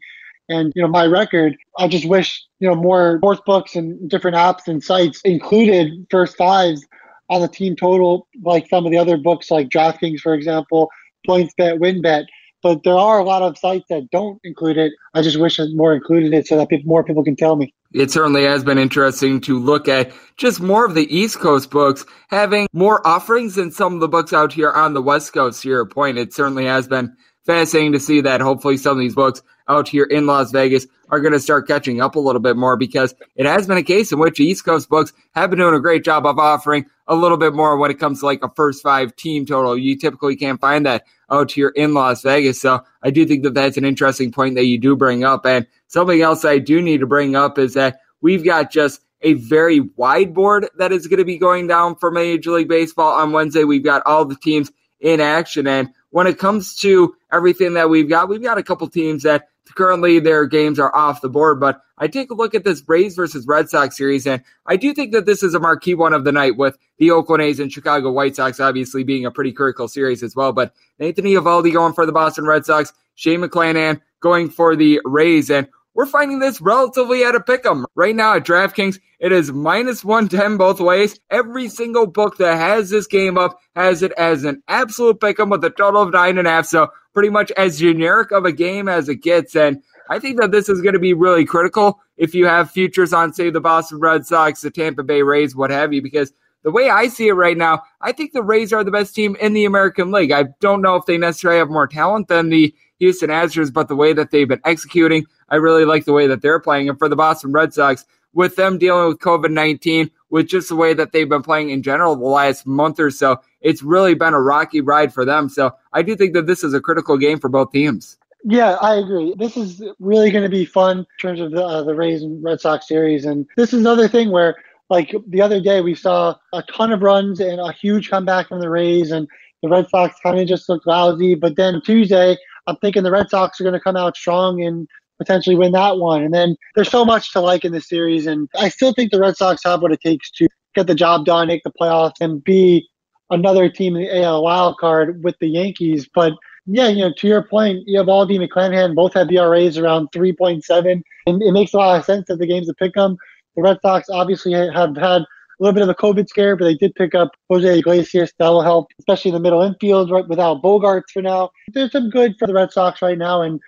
and, my record. I just wish, more sportsbooks and different apps and sites included first fives on the team total, like some of the other books, like DraftKings, for example, PointsBet, WinBet. But there are a lot of sites that don't include it. I just wish it more included it so that more people can tell me. It certainly has been interesting to look at just more of the East Coast books having more offerings than some of the books out here on the West Coast, to your point. It certainly has been fascinating to see that. Hopefully some of these books out here in Las Vegas are going to start catching up a little bit more, because it has been a case in which the East Coast books have been doing a great job of offering a little bit more when it comes to like a first five team total. You typically can't find that out here in Las Vegas. So I do think that that's an interesting point that you do bring up. And something else I do need to bring up is that we've got just a very wide board that is going to be going down for Major League Baseball on Wednesday. We've got all the teams in action. And when it comes to everything that we've got a couple teams that currently their games are off the board, but I take a look at this Braves versus Red Sox series, and I do think that this is a marquee one of the night, with the Oakland A's and Chicago White Sox obviously being a pretty critical series as well. But Nathan Eovaldi going for the Boston Red Sox, Shane McClanahan going for the Rays, and we're finding this relatively at a pick'em. Right now at DraftKings, it is -110 both ways. Every single book that has this game up has it as an absolute pick'em with a total of 9.5. So pretty much as generic of a game as it gets. And I think that this is going to be really critical if you have futures on, say, the Boston Red Sox, the Tampa Bay Rays, what have you, because the way I see it right now, I think the Rays are the best team in the American League. I don't know if they necessarily have more talent than the Houston Astros, but the way that they've been executing, I really like the way that they're playing. And for the Boston Red Sox, with them dealing with COVID-19, with just the way that they've been playing in general the last month or so, it's really been a rocky ride for them. So I do think that this is a critical game for both teams. Yeah, I agree. This is really going to be fun in terms of the Rays and Red Sox series. And this is another thing where, like the other day, we saw a ton of runs and a huge comeback from the Rays, and the Red Sox kind of just looked lousy. But then Tuesday, I'm thinking the Red Sox are going to come out strong and potentially win that one. And then there's so much to like in this series. And I still think the Red Sox have what it takes to get the job done, make the playoffs, and be another team in the AL wild card with the Yankees. But yeah, to your point, Eovaldi and McClanahan both have ERAs around 3.7. And it makes a lot of sense that the game's a pick 'em. The Red Sox obviously have had a little bit of a COVID scare, but they did pick up Jose Iglesias. That'll help, especially in the middle infield, right, without Bogarts for now. There's some good for the Red Sox right now, and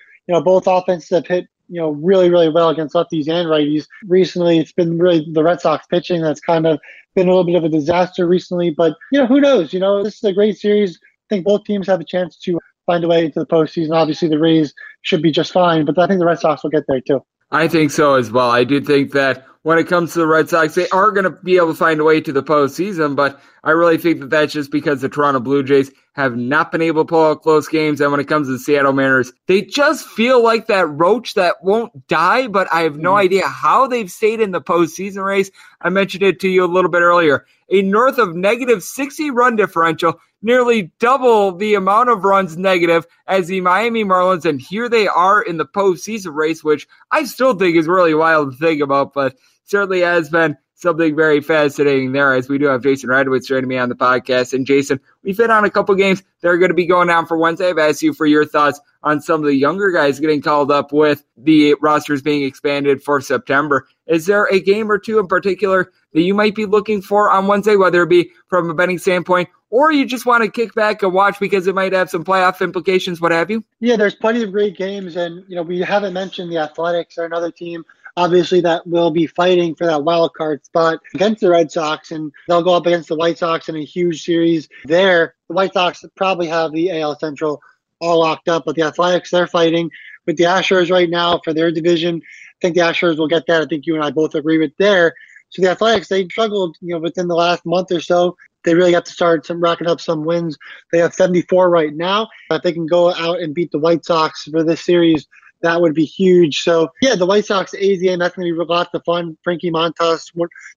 both offenses have hit really, really well against lefties and righties. Recently, it's been really the Red Sox pitching that's kind of been a little bit of a disaster recently, but who knows? This is a great series. I think both teams have a chance to find a way into the postseason. Obviously, the Rays should be just fine, but I think the Red Sox will get there too. I think so as well. I do think that when it comes to the Red Sox, they are going to be able to find a way to the postseason, but I really think that that's just because the Toronto Blue Jays have not been able to pull out close games. And when it comes to the Seattle Mariners, they just feel like that roach that won't die, but I have no idea how they've stayed in the postseason race. I mentioned it to you a little bit earlier. A north of -60 run differential, nearly double the amount of runs negative as the Miami Marlins, and here they are in the postseason race, which I still think is really wild to think about, but certainly has been something very fascinating there, as we do have Jason Radowitz joining me on the podcast. And Jason, we've hit on a couple games that are going to be going on for Wednesday. I've asked you for your thoughts on some of the younger guys getting called up with the rosters being expanded for September. Is there a game or two in particular that you might be looking for on Wednesday, whether it be from a betting standpoint, or you just want to kick back and watch because it might have some playoff implications, what have you? Yeah, there's plenty of great games. And, you know, we haven't mentioned the Athletics or another team, obviously, that will be fighting for that wild card spot against the Red Sox, and they'll go up against the White Sox in a huge series there. The White Sox probably have the AL Central all locked up, but the Athletics, they're fighting with the Astros right now for their division. I think the Astros will get that. I think you and I both agree with there. So the Athletics, they struggled, you know, within the last month or so. They really have to start racking up some wins. They have 74 right now. If they can go out and beat the White Sox for this series, that would be huge. So, yeah, the White Sox A's game, that's going to be lots of fun. Frankie Montas,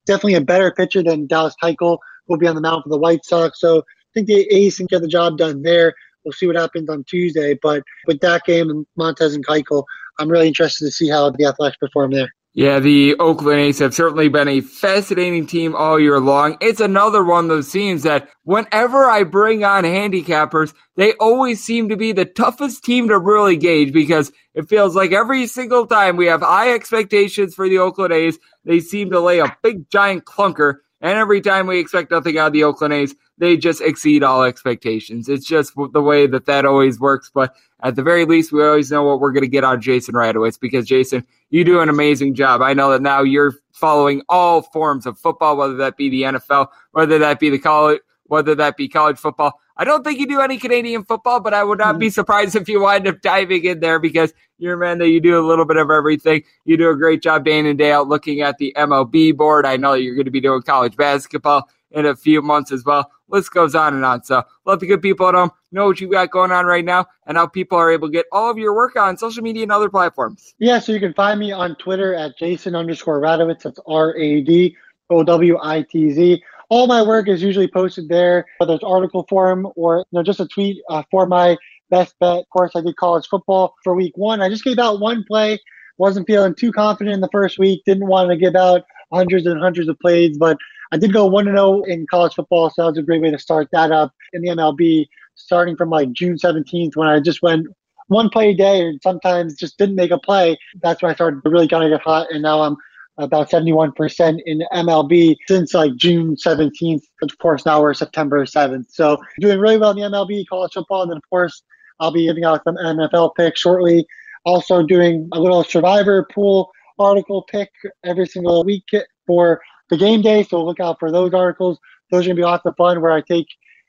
definitely a better pitcher than Dallas Keuchel, will be on the mound for the White Sox. So I think the A's can get the job done there. We'll see what happens on Tuesday. But with that game and Montas and Keuchel, I'm really interested to see how the Athletics perform there. Yeah, the Oakland A's have certainly been a fascinating team all year long. It's another one of those teams that whenever I bring on handicappers, they always seem to be the toughest team to really gauge, because it feels like every single time we have high expectations for the Oakland A's, they seem to lay a big, giant clunker. And every time we expect nothing out of the Oakland A's, they just exceed all expectations. It's just the way that always works. But at the very least, we always know what we're going to get on Jason Radowitz, because, Jason, you do an amazing job. I know that now you're following all forms of football, whether that be the NFL, whether that be college football. I don't think you do any Canadian football, but I would not be surprised if you wind up diving in there, because you're a man that you do a little bit of everything. You do a great job day in and day out looking at the MLB board. I know you're going to be doing college basketball in a few months as well. List goes on and on. So let the good people at home know what you've got going on right now and how people are able to get all of your work on social media and other platforms. Yeah, so you can find me on Twitter at Jason_Radowitz. That's RADOWITZ. All my work is usually posted there, whether it's article form or just a tweet for my best bet. Of course, I did college football for week one. I just gave out one play. Wasn't feeling too confident in the first week. Didn't want to give out hundreds and hundreds of plays, but I did go 1-0 in college football, so that was a great way to start that up in the MLB, starting from like June 17th when I just went one play a day and sometimes just didn't make a play. That's when I started really kind of get hot, and now I'm about 71% in MLB since like June 17th. Of course, now we're September 7th. So doing really well in the MLB, college football, and then of course, I'll be giving out some NFL picks shortly. Also doing a little Survivor pool article pick every single week for the game day. So look out for those articles. Those are going to be lots of fun, where I take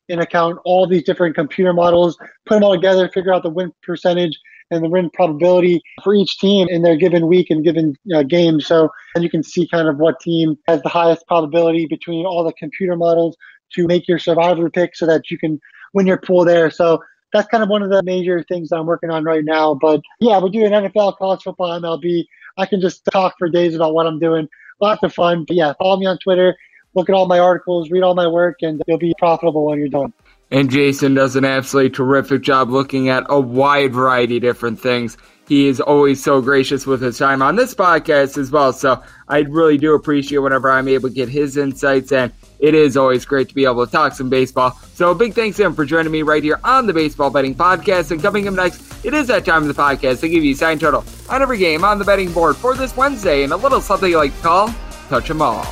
in account all these different computer models, put them all together, figure out the win percentage and the win probability for each team in their given week and given game. So and you can see kind of what team has the highest probability between all the computer models to make your survivor pick so that you can win your pool there. So that's kind of one of the major things that I'm working on right now. But yeah, we're doing NFL, college football, MLB. I can just talk for days about what I'm doing. Lots of fun. But yeah, follow me on Twitter, look at all my articles, read all my work, and you'll be profitable when you're done. And Jason does an absolutely terrific job looking at a wide variety of different things. He is always so gracious with his time on this podcast as well. So I really do appreciate whenever I'm able to get his insights, and it is always great to be able to talk some baseball. So a big thanks to him for joining me right here on the Baseball Betting Podcast. And coming up next, it is that time of the podcast to give you sign total on every game on the betting board for this Wednesday, and a little something you like to call Touch 'Em All.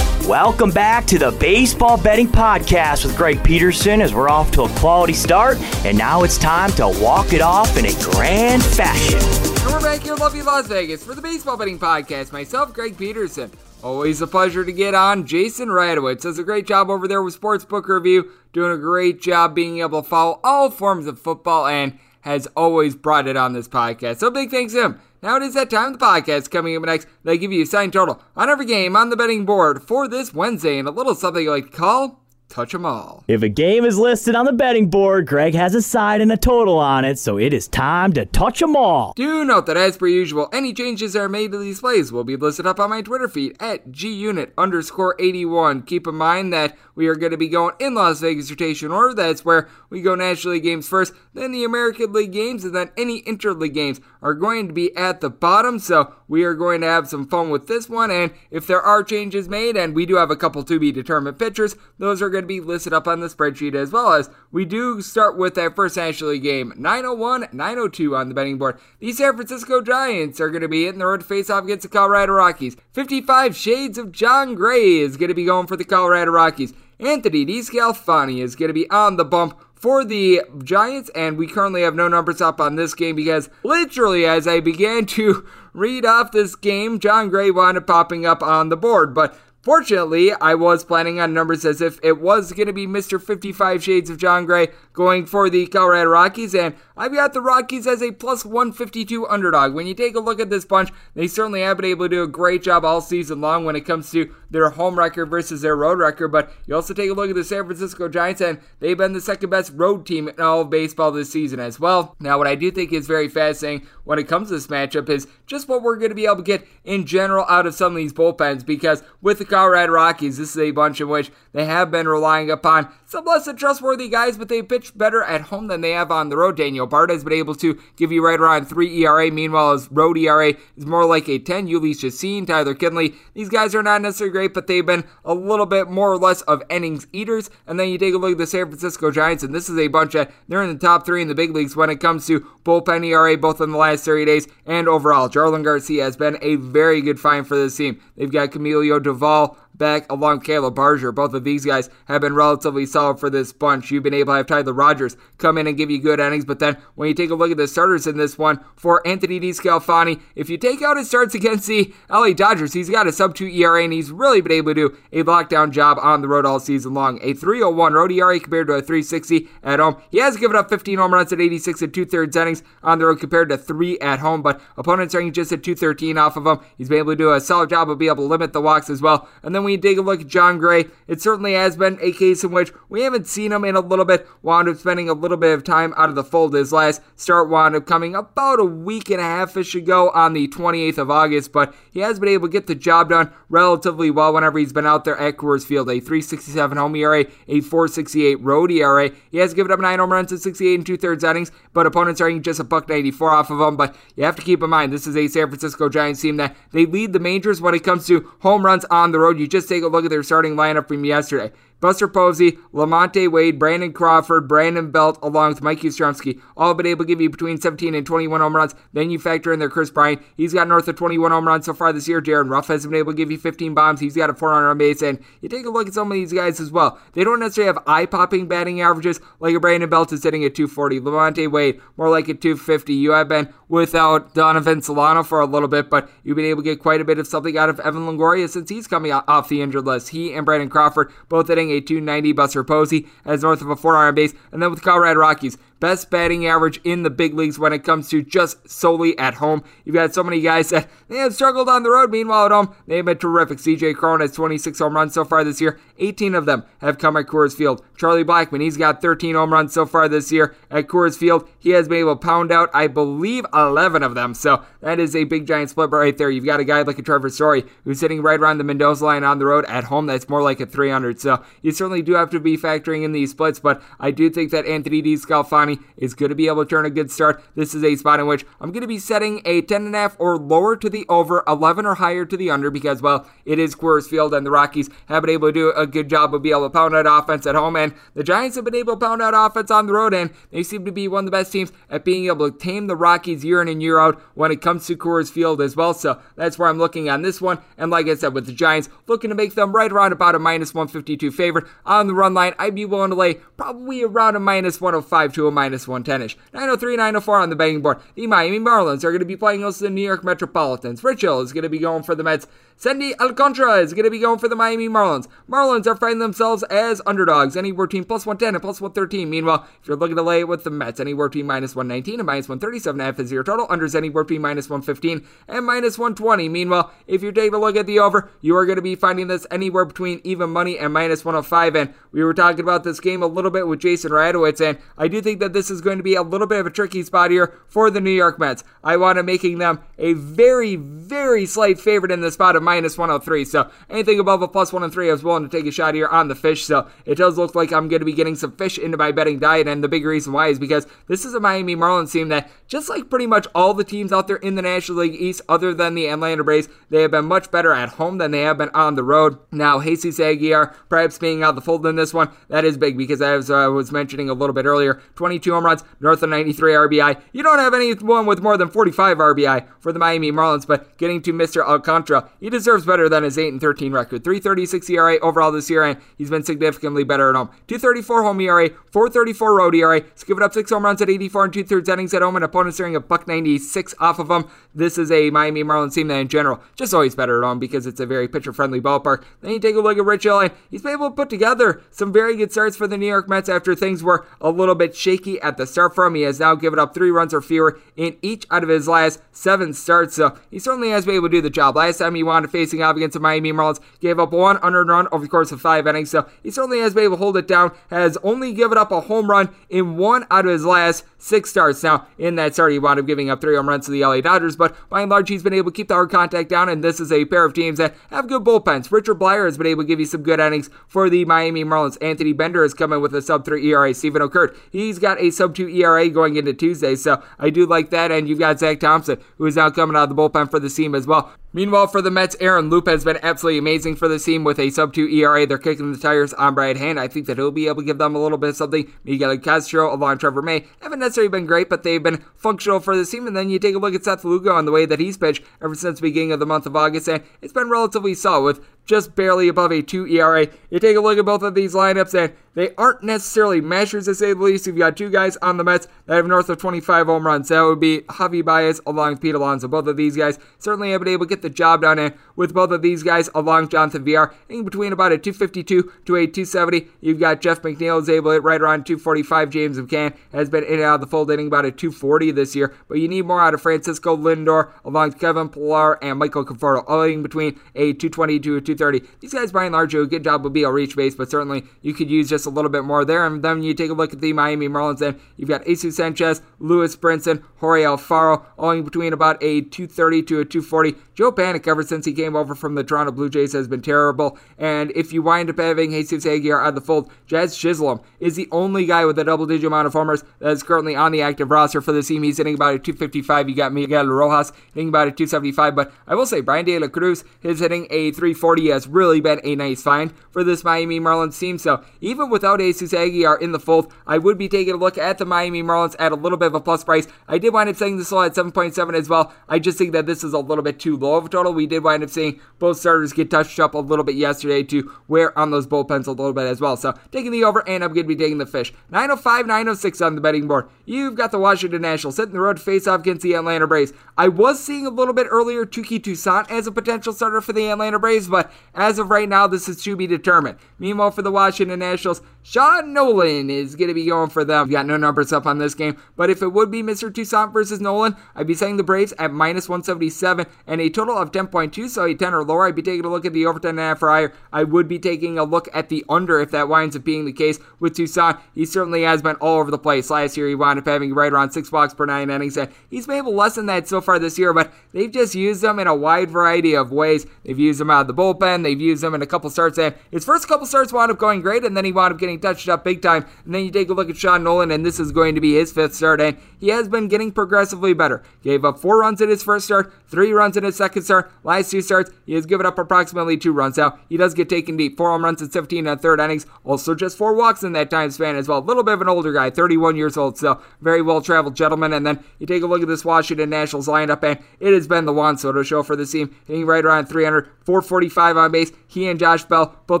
Welcome back to the Baseball Betting Podcast with Greg Peterson, as we're off to a quality start, and now it's time to walk it off in a grand fashion. And we're back here in lovely Las Vegas for the Baseball Betting Podcast. Myself, Greg Peterson. Always a pleasure to get on. Jason Radowitz does a great job over there with Sportsbook Review, doing a great job being able to follow all forms of football, and has always brought it on this podcast. So big thanks to him. Now it is that time of the podcast coming up next. They give you a signed total on every game on the betting board for this Wednesday, and a little something you like to call touch them all. If a game is listed on the betting board, Greg has a side and a total on it, so it is time to touch them all. Do note that, as per usual, any changes that are made to these plays will be listed up on my Twitter feed at GUnit_81. Keep in mind that we are going to be going in Las Vegas rotation order. That's where we go National League games first, then the American League games, and then any interleague games are going to be at the bottom, so we are going to have some fun with this one. And if there are changes made, and we do have a couple to be determined pitchers, those are going to be listed up on the spreadsheet, as well as we do start with that first National League game, 901, 902 on the betting board. The San Francisco Giants are going to be hitting the road to face off against the Colorado Rockies. 55 Shades of John Gray is going to be going for the Colorado Rockies. Anthony DeScalfani is going to be on the bump for the Giants, and we currently have no numbers up on this game because literally as I began to read off this game, John Gray wound up popping up on the board, but fortunately, I was planning on numbers as if it was going to be Mr. 55 Shades of John Gray going for the Colorado Rockies, and I've got the Rockies as a plus 152 underdog. When you take a look at this bunch, they certainly have been able to do a great job all season long when it comes to their home record versus their road record, but you also take a look at the San Francisco Giants, and they've been the second best road team in all of baseball this season as well. Now, what I do think is very fascinating when it comes to this matchup is just what we're going to be able to get in general out of some of these bullpens, because with the Colorado Rockies, this is a bunch in which they have been relying upon some less than trustworthy guys, but they pitch better at home than they have on the road. Daniel Bard has been able to give you right around 3 ERA. Meanwhile, his road ERA is more like a 10. Ulysses Chacin, Tyler Kinley, these guys are not necessarily great, but they've been a little bit more or less of innings eaters. And then you take a look at the San Francisco Giants, and this is a bunch that they're in the top 3 in the big leagues when it comes to bullpen ERA, both in the last 30 days and overall. Jarlin Garcia has been a very good find for this team. They've got Camilo Duvall back along Caleb Barger. Both of these guys have been relatively solid for this bunch. You've been able to have Tyler Rogers come in and give you good innings, but then when you take a look at the starters in this one for Anthony DeScalfani, if you take out his starts against the LA Dodgers, he's got a sub-2 ERA, and he's really been able to do a lockdown job on the road all season long. A 3.01 road ERA compared to a 3.60 at home. He has given up 15 home runs at 86 and 2/3 innings on the road compared to 3 at home, but opponents are just at 2.13 off of him. He's been able to do a solid job of being able to limit the walks as well. And then when you take a look at John Gray, it certainly has been a case in which we haven't seen him in a little bit, wound up spending a little bit of time out of the fold. His last start wound up coming about a week and a half-ish ago on the 28th of August, but he has been able to get the job done relatively well whenever he's been out there at Coors Field. A 3.67 home ERA, a 4.68 road ERA. He has given up 9 home runs at 68 and 2/3 innings, but opponents are just a .194 off of him, but you have to keep in mind, this is a San Francisco Giants team that they lead the majors when it comes to home runs on the road. You just take a look at their starting lineup from yesterday. Buster Posey, Lamonte Wade, Brandon Crawford, Brandon Belt, along with Mike Yastrzemski, all been able to give you between 17 and 21 home runs. Then you factor in their Chris Bryant. He's got north of 21 home runs so far this year. Darren Ruff has been able to give you 15 bombs. He's got a 400 on base, and you take a look at some of these guys as well. They don't necessarily have eye-popping batting averages like a Brandon Belt is sitting at 240. Lamonte Wade, more like a 250. You have been without Donovan Solano for a little bit, but you've been able to get quite a bit of something out of Evan Longoria since he's coming off the injured list. He and Brandon Crawford both hitting a 290. Buster Posey has north of a 400 on base. And then with Colorado Rockies, best batting average in the big leagues when it comes to just solely at home. You've got so many guys that they have struggled on the road. Meanwhile, at home, they've been terrific. CJ Cron has 26 home runs so far this year. 18 of them have come at Coors Field. Charlie Blackmon, he's got 13 home runs so far this year at Coors Field. He has been able to pound out, I believe, 11 of them. So that is a big giant split right there. You've got a guy like a Trevor Story who's sitting right around the Mendoza line on the road. At home, that's more like a 300. So you certainly do have to be factoring in these splits, but I do think that Anthony DeScalfani is going to be able to turn a good start. This is a spot in which I'm going to be setting a 10.5 or lower to the over, 11 or higher to the under, because, well, it is Coors Field, and the Rockies have been able to do a good job of being able to pound out offense at home, and the Giants have been able to pound out offense on the road, and they seem to be one of the best teams at being able to tame the Rockies year in and year out when it comes to Coors Field as well, so that's where I'm looking on this one, and like I said, with the Giants, looking to make them right around about a minus 152 favorite on the run line. I'd be willing to lay probably around a minus 105 to a minus 110-ish. 903, 904 on the betting board. The Miami Marlins are going to be playing also the New York Metropolitans. Rich Hill is going to be going for the Mets. Sandy Alcantara is going to be going for the Miami Marlins. Marlins are finding themselves as underdogs. Anywhere team +110 and +113. Meanwhile, if you're looking to lay it with the Mets, anywhere team -119 and -137.5 is your total. Unders anywhere team -115 and -120. Meanwhile, if you take a look at the over, you are going to be finding this anywhere between even money and -105. And we were talking about this game a little bit with Jason Radowitz, and I do think that this is going to be a little bit of a tricky spot here for the New York Mets. I want to making them a very, very slight favorite in the spot of -103. So anything above a +103, I was willing to take a shot here on the fish. So it does look like I'm going to be getting some fish into my betting diet, and the big reason why is because this is a Miami Marlins team that, just like pretty much all the teams out there in the National League East other than the Atlanta Braves, they have been much better at home than they have been on the road. Now, Jesus Aguiar perhaps being out the fold in this one, that is big because as I was mentioning a little bit earlier, 22 home runs, north of 93 RBI. You don't have anyone with more than 45 RBI for the Miami Marlins, but getting to Mr. Alcantara, he deserves better than his 8-13 record. 3.36 ERA overall this year, and he's been significantly better at home. 2.34 home ERA, 4.34 road ERA. He's given up 6 home runs at 84 and 2/3 innings at home, and opponents are getting a .196 off of him. This is a Miami Marlins team that in general just always better at home because it's a very pitcher-friendly ballpark. Then you take a look at Rich Hill, and he's been able to put together some very good starts for the New York Mets after things were a little bit shaky at the start for him. He has now given up 3 runs or fewer in each out of his last 7 starts, so he certainly has been able to do the job. Last time he wound up facing off against the Miami Marlins, gave up 1 unearned run over the course of 5 innings, so he certainly has been able to hold it down, has only given up a home run in 1 out of his last 6 starts. Now, in that start, he wound up giving up 3 home runs to the LA Dodgers, but by and large, he's been able to keep the hard contact down, and this is a pair of teams that have good bullpens. Richard Blyer has been able to give you some good innings for the Miami Marlins. Anthony Bender has come in with a sub-3 ERA. Stephen O'Kurt, he's got a sub-2 ERA going into Tuesday, so I do like that, and you've got Zach Thompson, who is now coming out of the bullpen for the team as well. Meanwhile, for the Mets, Aaron Loop has been absolutely amazing for this team with a sub-2 ERA. They're kicking the tires on Brad Hand. I think that he'll be able to give them a little bit of something. Miguel Castro, along Trevor May, haven't necessarily been great, but they've been functional for this team. And then you take a look at Seth Lugo and the way that he's pitched ever since the beginning of the month of August, and it's been relatively solid with just barely above a 2 ERA. You take a look at both of these lineups, and they aren't necessarily mashers, to say the least. You've got 2 guys on the Mets that have north of 25 home runs. That would be Javi Baez along Pete Alonso. Both of these guys certainly have been able to get the job done, and with both of these guys along Jonathan Villar, in between about a 252 to a 270, you've got Jeff McNeil is able to hit right around 245. James McCann has been in and out of the fold, hitting about a 240 this year, but you need more out of Francisco Lindor along Kevin Pillar and Michael Conforto, all in between a 220 to a 230. These guys, by and large, do a good job of being able to reach base, but certainly you could use just a little bit more there. And then you take a look at the Miami Marlins, and you've got Asus Sanchez, Lewis Brinson, Jorge Alfaro, all in between about a 230 to a 240. Joe Panic, ever since he came over from the Toronto Blue Jays, has been terrible. And if you wind up having Jesus Aguiar out of the fold, Jazz Chisholm is the only guy with a double-digit amount of homers that is currently on the active roster for the team. He's hitting about a 255. You got Miguel Rojas hitting about a 275. But I will say Brian De La Cruz is hitting a 340. Has really been a nice find for this Miami Marlins team. So even without Jesus Aguiar in the fold, I would be taking a look at the Miami Marlins at a little bit of a plus price. I did wind up saying this all at 7.7 as well. I just think that this is a little bit too low of a total. We did wind up seeing both starters get touched up a little bit yesterday to wear on those bullpens a little bit as well. So taking the over, and I'm going to be taking the fish. 905, 906 on the betting board. You've got the Washington Nationals hitting the road to face off against the Atlanta Braves. I was seeing a little bit earlier Tuki Toussaint as a potential starter for the Atlanta Braves, but as of right now, this is to be determined. Meanwhile, for the Washington Nationals, Sean Nolan is going to be going for them. I've got no numbers up on this game, but if it would be Mr. Toussaint versus Nolan, I'd be saying the Braves at -177 and a total of 10.2, so a 10 or lower. I'd be taking a look at the over 10.5 or higher. I would be taking a look at the under if that winds up being the case with Toussaint. He certainly has been all over the place. Last year, he wound up having right around 6 walks per 9 innings, and he's been able to lessen that so far this year, but they've just used him in a wide variety of ways. They've used him out of the bullpen. They've used him in a couple starts, and his first couple starts wound up going great, and then he wound up getting touched up big time. And then you take a look at Sean Nolan, and this is going to be his 5th start, and he has been getting progressively better. Gave up 4 runs in his first start, 3 runs in his second start. Last 2 starts, he has given up approximately 2 runs. Now, he does get taken deep. 4 home runs in 15 and 3rd innings. Also, just 4 walks in that time span as well. A little bit of an older guy, 31 years old, so very well-traveled gentleman. And then you take a look at this Washington Nationals lineup, and it has been the Juan Soto show for the team, hitting right around 300, 445 on base. He and Josh Bell both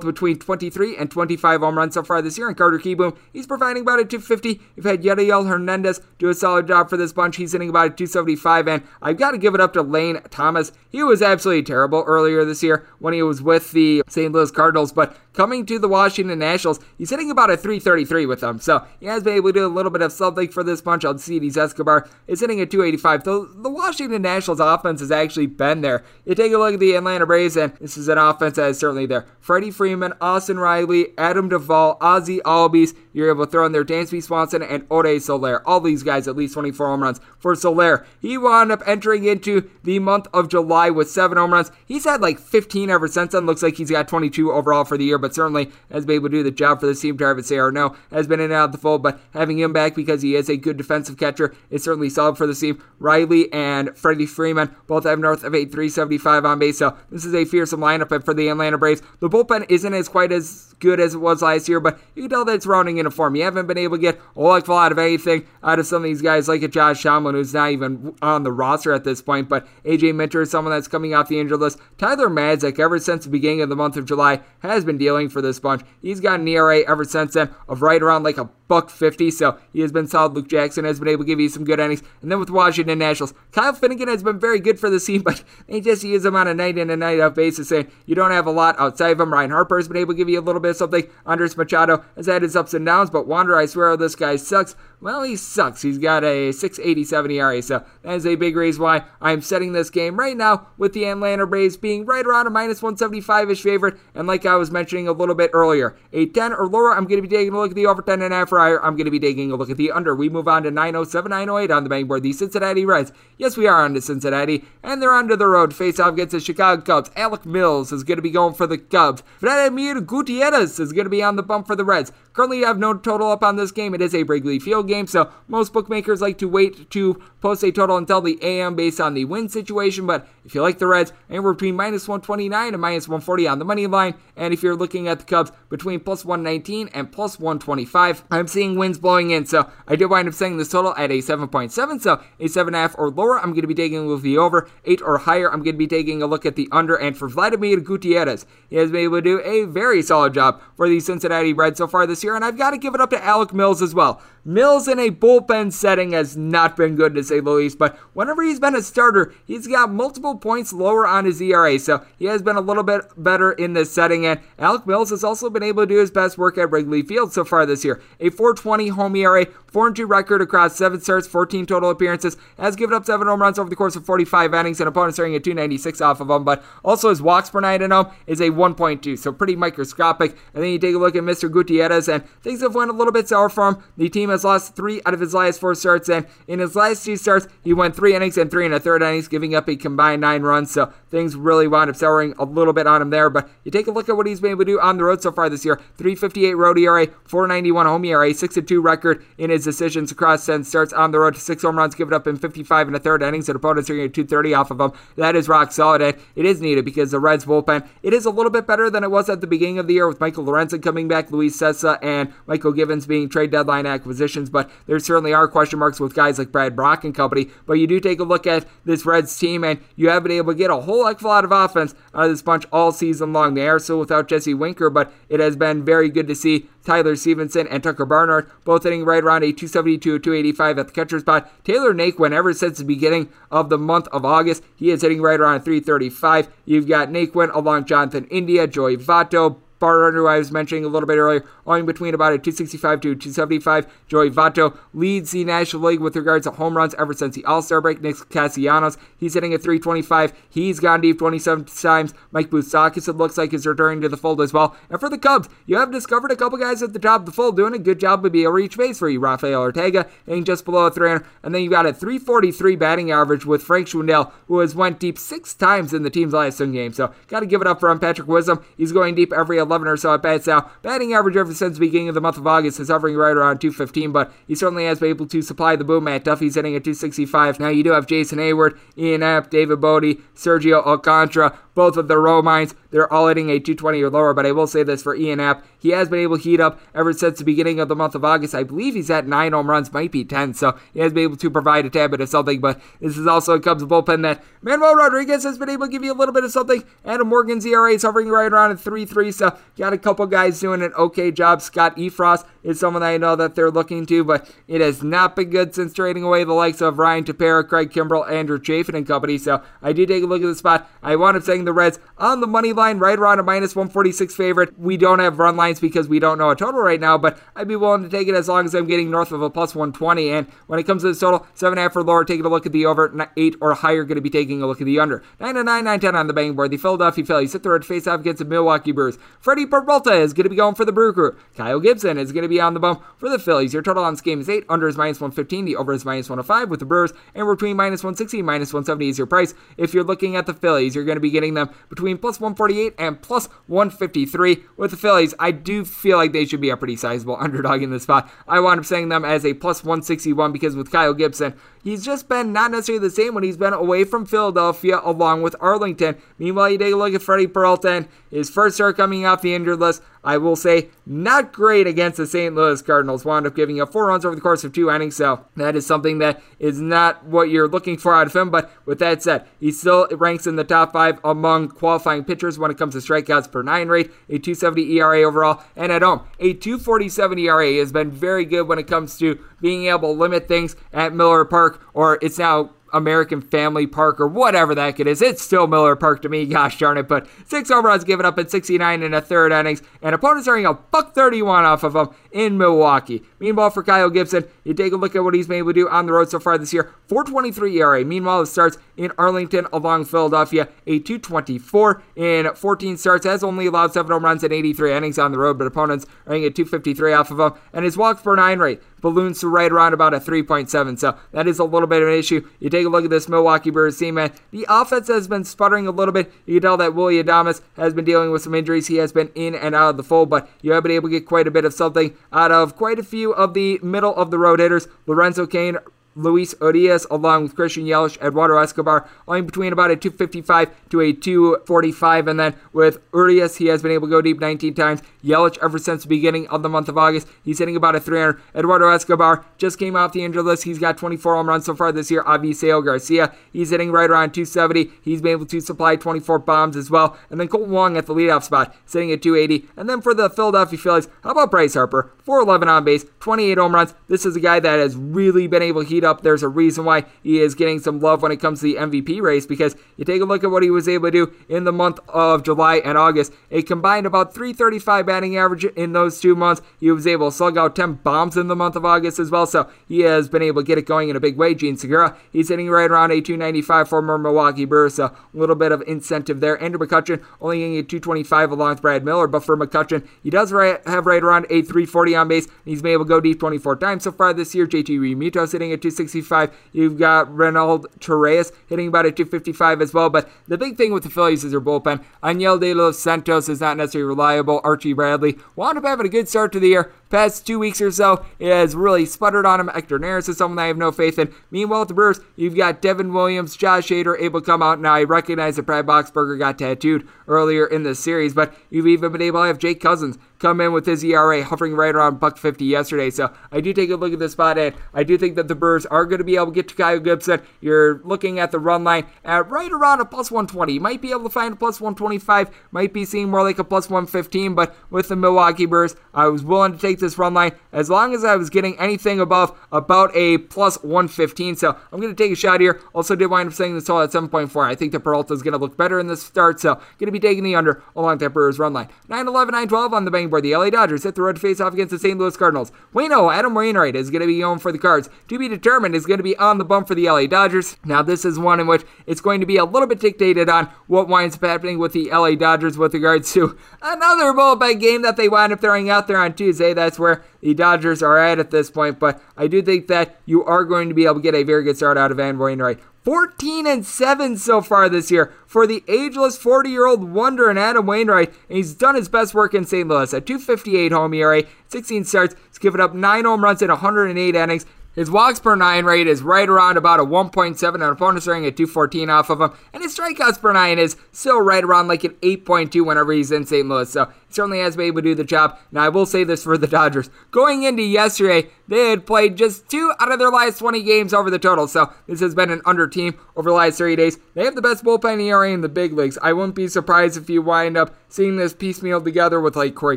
between 23 and 25 home runs so far this year. And Carter Kieboom, he's providing about a .250. We've had Yadiel Hernandez do a solid job for this bunch. He's hitting about a .275, and I've got to give it up to Lane Thomas. He was absolutely terrible earlier this year when he was with the St. Louis Cardinals, but coming to the Washington Nationals, he's hitting about a .333 with them, so he has been able to do a little bit of something for this bunch. Alcides Escobar is hitting a .285. The Washington Nationals offense has actually been there. You take a look at the Atlanta Braves, and this is an offense that is certainly there. Freddie Freeman, Austin Riley, Adam Duvall, Ozzy Albies, you're able to throw in there Dansby Swanson and Ode Soler. All these guys at least 24 home runs. For Soler, he wound up entering into the month of July with 7 home runs. He's had like 15 ever since then. Looks like he's got 22 overall for the year, but certainly has been able to do the job for this team. Travis Arno has been in and out of the fold, but having him back because he is a good defensive catcher is certainly solid for the team. Riley and Freddie Freeman both have north of a .375 on base, so this is a fearsome lineup. And for the Atlanta Braves, the bullpen isn't as quite as good as it was last year, but you can tell that it's rounding into form. You haven't been able to get a lot out of anything out of some of these guys, like a Josh Tomlin, who's not even on the roster at this point, but A.J. Minter is someone that's coming off the injured list. Tyler Madzik, ever since the beginning of the month of July, has been dealing for this bunch. He's got an ERA ever since then of right around like a .150, so he has been solid. Luke Jackson has been able to give you some good innings. And then with the Washington Nationals, Kyle Finnegan has been very good for the team, but they just use him on a night in and night out basis, and you don't have a lot outside of him. Ryan Harper has been able to give you a little bit of something. Andres Machado has had his ups and downs, but Wander, I swear, this guy sucks. Well, he sucks. He's got a 6.87 ERA, so that is a big reason why I'm setting this game right now with the Atlanta Braves being right around a -175-ish favorite, and like I was mentioning a little bit earlier, a 10 or lower, I'm going to be taking a look at the over 10.5 for higher. I'm going to be taking a look at the under. We move on to 907, 908 on the betting board. The Cincinnati Reds. Yes, we are on to Cincinnati, and they're under the road. Face-off against the Chicago Cubs. Alec Mills is going to be going for the Cubs. Vladimir Gutierrez is going to be on the bump for the Reds. Currently, you have no total up on this game. It is a Wrigley Field game, so most bookmakers like to wait to post a total until the AM based on the win situation, but if you like the Reds, anywhere between -129 and -140 on the money line, and if you're looking at the Cubs, between +119 and +125. I'm seeing wins blowing in, so I did wind up setting this total at a 7.7, so a 7.5 or lower, I'm going to be taking a look at the over. 8 or higher, I'm going to be taking a look at the under, and for Vladimir Gutierrez, he has been able to do a very solid job for the Cincinnati Reds so far this year, and I've got to give it up to Alec Mills as well. Mills in a bullpen setting has not been good, to say the least, but whenever he's been a starter, he's got multiple points lower on his ERA, so he has been a little bit better in this setting, and Alec Mills has also been able to do his best work at Wrigley Field so far this year. A 4.20 home ERA, 4-2 record across 7 starts, 14 total appearances, has given up 7 home runs over the course of 45 innings, and opponents are hitting a .296 off of him, but also his walks per night at home is a 1.2, so pretty microscopic. And then you take a look at Mr. Gutierrez, and things have went a little bit sour for him. The team has lost 3 out of his last 4 starts, and in his last 2 starts, he went 3 innings and 3 1/3 innings, giving up a combined 9 runs, so things really wound up souring a little bit on him there, but you take a look at what he's been able to do on the road so far this year. 3.58 road ERA, 4.91 home ERA, 6-2 record in his decisions across 10 starts on the road, to 6 home runs given up in 55 1/3 innings, and opponents are getting .230 off of him. That is rock solid, and it is needed because the Reds bullpen, it is a little bit better than it was at the beginning of the year with Michael Lorenzen coming back, Luis Sessa, and Michael Givens being trade deadline acquisitions, but there certainly are question marks with guys like Brad Brock and company. But you do take a look at this Reds team, and you have been able to get a whole heck of a lot of offense out of this bunch all season long. They are still without Jesse Winker, but it has been very good to see Tyler Stevenson and Tucker Barnhart both hitting right around a .272 or .285 at the catcher spot. Taylor Naquin, ever since the beginning of the month of August, he is hitting right around a .335. You've got Naquin along Jonathan India, Joey Votto, Barnhart, who I was mentioning a little bit earlier, owing between about a .265 to .275. Joey Votto leads the National League with regards to home runs ever since the All-Star break. Nick Castellanos, he's hitting a .325. He's gone deep 27 times. Mike Moustakas, it looks like, is returning to the fold as well. And for the Cubs, you have discovered a couple guys at the top of the fold doing a good job of being able to reach base for you. Rafael Ortega hitting just below a .300. And then you've got a .343 batting average with Frank Schwindel, who has went deep 6 times in the team's last 10 games. So got to give it up for him. Patrick Wisdom, he's going deep every 11 or so at bats now. Batting average ever since the beginning of the month of August is hovering right around .215, but he certainly has been able to supply the boom. Matt Duffy's hitting at .265. Now you do have Jason Hayward, Ian Epp, David Bodie, Sergio Alcantara, both of their row mines. They're all hitting a .220 or lower, but I will say this for Ian Happ. He has been able to heat up ever since the beginning of the month of August. I believe he's at 9 home runs, might be 10, so he has been able to provide a tad bit of something, but this is also a Cubs bullpen that Manuel Rodriguez has been able to give you a little bit of something. Adam Morgan's ERA is hovering right around at 3.3, so got a couple guys doing an okay job. Scott Efros is someone I know that they're looking to, but it has not been good since trading away the likes of Ryan Tepera, Craig Kimbrell, Andrew Chafin and company, so I do take a look at the spot. I wound up saying the Reds on the money line right around a minus 146 favorite. We don't have run lines because we don't know a total right now, but I'd be willing to take it as long as I'm getting north of a plus 120, and when it comes to the total, 7.5 or lower, taking a look at the over, 8 or higher, going to be taking a look at the under. 9-9, 9-10 on the betting board. The Philadelphia Phillies sit there and face off against the Milwaukee Brewers. Freddie Peralta is going to be going for the Brew Crew. Kyle Gibson is going to be on the bump for the Phillies. Your total on this game is 8, under is minus 115, the over is minus 105 with the Brewers, and we're between minus 160 and minus 170 is your price. If you're looking at the Phillies, you're going to be getting them between plus 148 and plus 153. With the Phillies, I do feel like they should be a pretty sizable underdog in this spot. I wound up saying them as a plus 161 because with Kyle Gibson, he's just been not necessarily the same when he's been away from Philadelphia along with Arlington. Meanwhile, you take a look at Freddie Peralta and his first start coming off the injured list. I will say, not great against the St. Louis Cardinals. Wound up giving up 4 runs over the course of 2 innings, so that is something that is not what you're looking for out of him. But with that said, he still ranks in the top 5 among qualifying pitchers when it comes to strikeouts per 9 rate, a 2.70 ERA overall, and at home, a 2.47 ERA has been very good when it comes to being able to limit things at Miller Park, or it's now American Family Park or whatever the heck it is. It's still Miller Park to me, gosh darn it, but 6 home runs given up in 69 and a third innings, and opponents are hitting a .131 off of him in Milwaukee. Meanwhile, for Kyle Gibson, you take a look at what he's been able to do on the road so far this year, 4.23 ERA. Meanwhile, it starts in Arlington along Philadelphia, a 2.24 in 14 starts, has only allowed 7 home runs and 83 innings on the road, but opponents are hitting a .253 off of him, and his walks per 9 rate balloons to right around about a 3.7, so that is a little bit of an issue. You take a look at this Milwaukee Brewers team, and the offense has been sputtering a little bit. You can tell that Willy Adames has been dealing with some injuries. He has been in and out of the fold, but you have been able to get quite a bit of something out of quite a few of the middle-of-the-road hitters. Lorenzo Cain, Luis Urias, along with Christian Yelich, Eduardo Escobar, only between about a 255 to a 245, and then with Urias, he has been able to go deep 19 times. Yelich, ever since the beginning of the month of August, he's hitting about a 300. Eduardo Escobar just came off the injured list. He's got 24 home runs so far this year. Avisail Garcia, he's hitting right around 270. He's been able to supply 24 bombs as well. And then Colton Wong at the leadoff spot, sitting at 280. And then for the Philadelphia Phillies, how about Bryce Harper? 411 on base, 28 home runs. This is a guy that has really been able to heat up. There's a reason why he is getting some love when it comes to the MVP race, because you take a look at what he was able to do in the month of July and August. A combined about 335 batting average in those 2 months. He was able to slug out 10 bombs in the month of August as well, so he has been able to get it going in a big way. Gene Segura, he's hitting right around a 295, former Milwaukee Brewers, so a little bit of incentive there. Andrew McCutchen only getting a 225 along with Brad Miller, but for McCutchen, he does have right around a 340 on base. He's been able to go deep 24 times so far this year. JT Realmuto's hitting a 265. You've got Reynold Torres hitting about a 255 as well, but the big thing with the Phillies is their bullpen. Aniel de los Santos is not necessarily reliable. Archie Bradley wound up having a good start to the year. Past 2 weeks or so, it has really sputtered on him. Hector Neris is someone I have no faith in. Meanwhile, at the Brewers, you've got Devin Williams, Josh Hader able to come out. Now, I recognize that Brad Boxberger got tattooed earlier in this series, but you've even been able to have Jake Cousins come in with his ERA hovering right around $1.50 yesterday. So I do take a look at this spot, and I do think that the Brewers are going to be able to get to Kyle Gibson. You're looking at the run line at right around a plus 120. You might be able to find a plus 125, might be seeing more like a plus 115, but with the Milwaukee Brewers, I was willing to take this run line as long as I was getting anything above about a plus 115. So I'm going to take a shot here. Also did wind up saying this total at 7.4. I think that Peralta is going to look better in this start, so going to be taking the under along that Brewers run line. 9-11, 9-12 on the betting board. The LA Dodgers hit the road to face off against the St. Louis Cardinals. Waino, Adam Wainwright is going to be going for the Cards. To be determined is going to be on the bump for the LA Dodgers. Now this is one in which it's going to be a little bit dictated on what winds up happening with the LA Dodgers with regards to another bullpen game that they wind up throwing out there on Tuesday. That's where the Dodgers are at this point, but I do think that you are going to be able to get a very good start out of Adam Wainwright. 14-7 so far this year for the ageless 40-year-old wonder in Adam Wainwright, and he's done his best work in St. Louis. A 2.58 home ERA, 16 starts, he's given up 9 home runs in 108 innings. His walks per nine rate is right around about a 1.7, and opponents are getting a 214 off of him. And his strikeouts per nine is still right around like an 8.2 whenever he's in St. Louis. So he certainly has been able to do the job. Now I will say this for the Dodgers. Going into yesterday, they had played just 2 out of their last 20 games over the total. So this has been an under team over the last 30 days. They have the best bullpen ERA in the big leagues. I wouldn't be surprised if you wind up seeing this piecemeal together with like Corey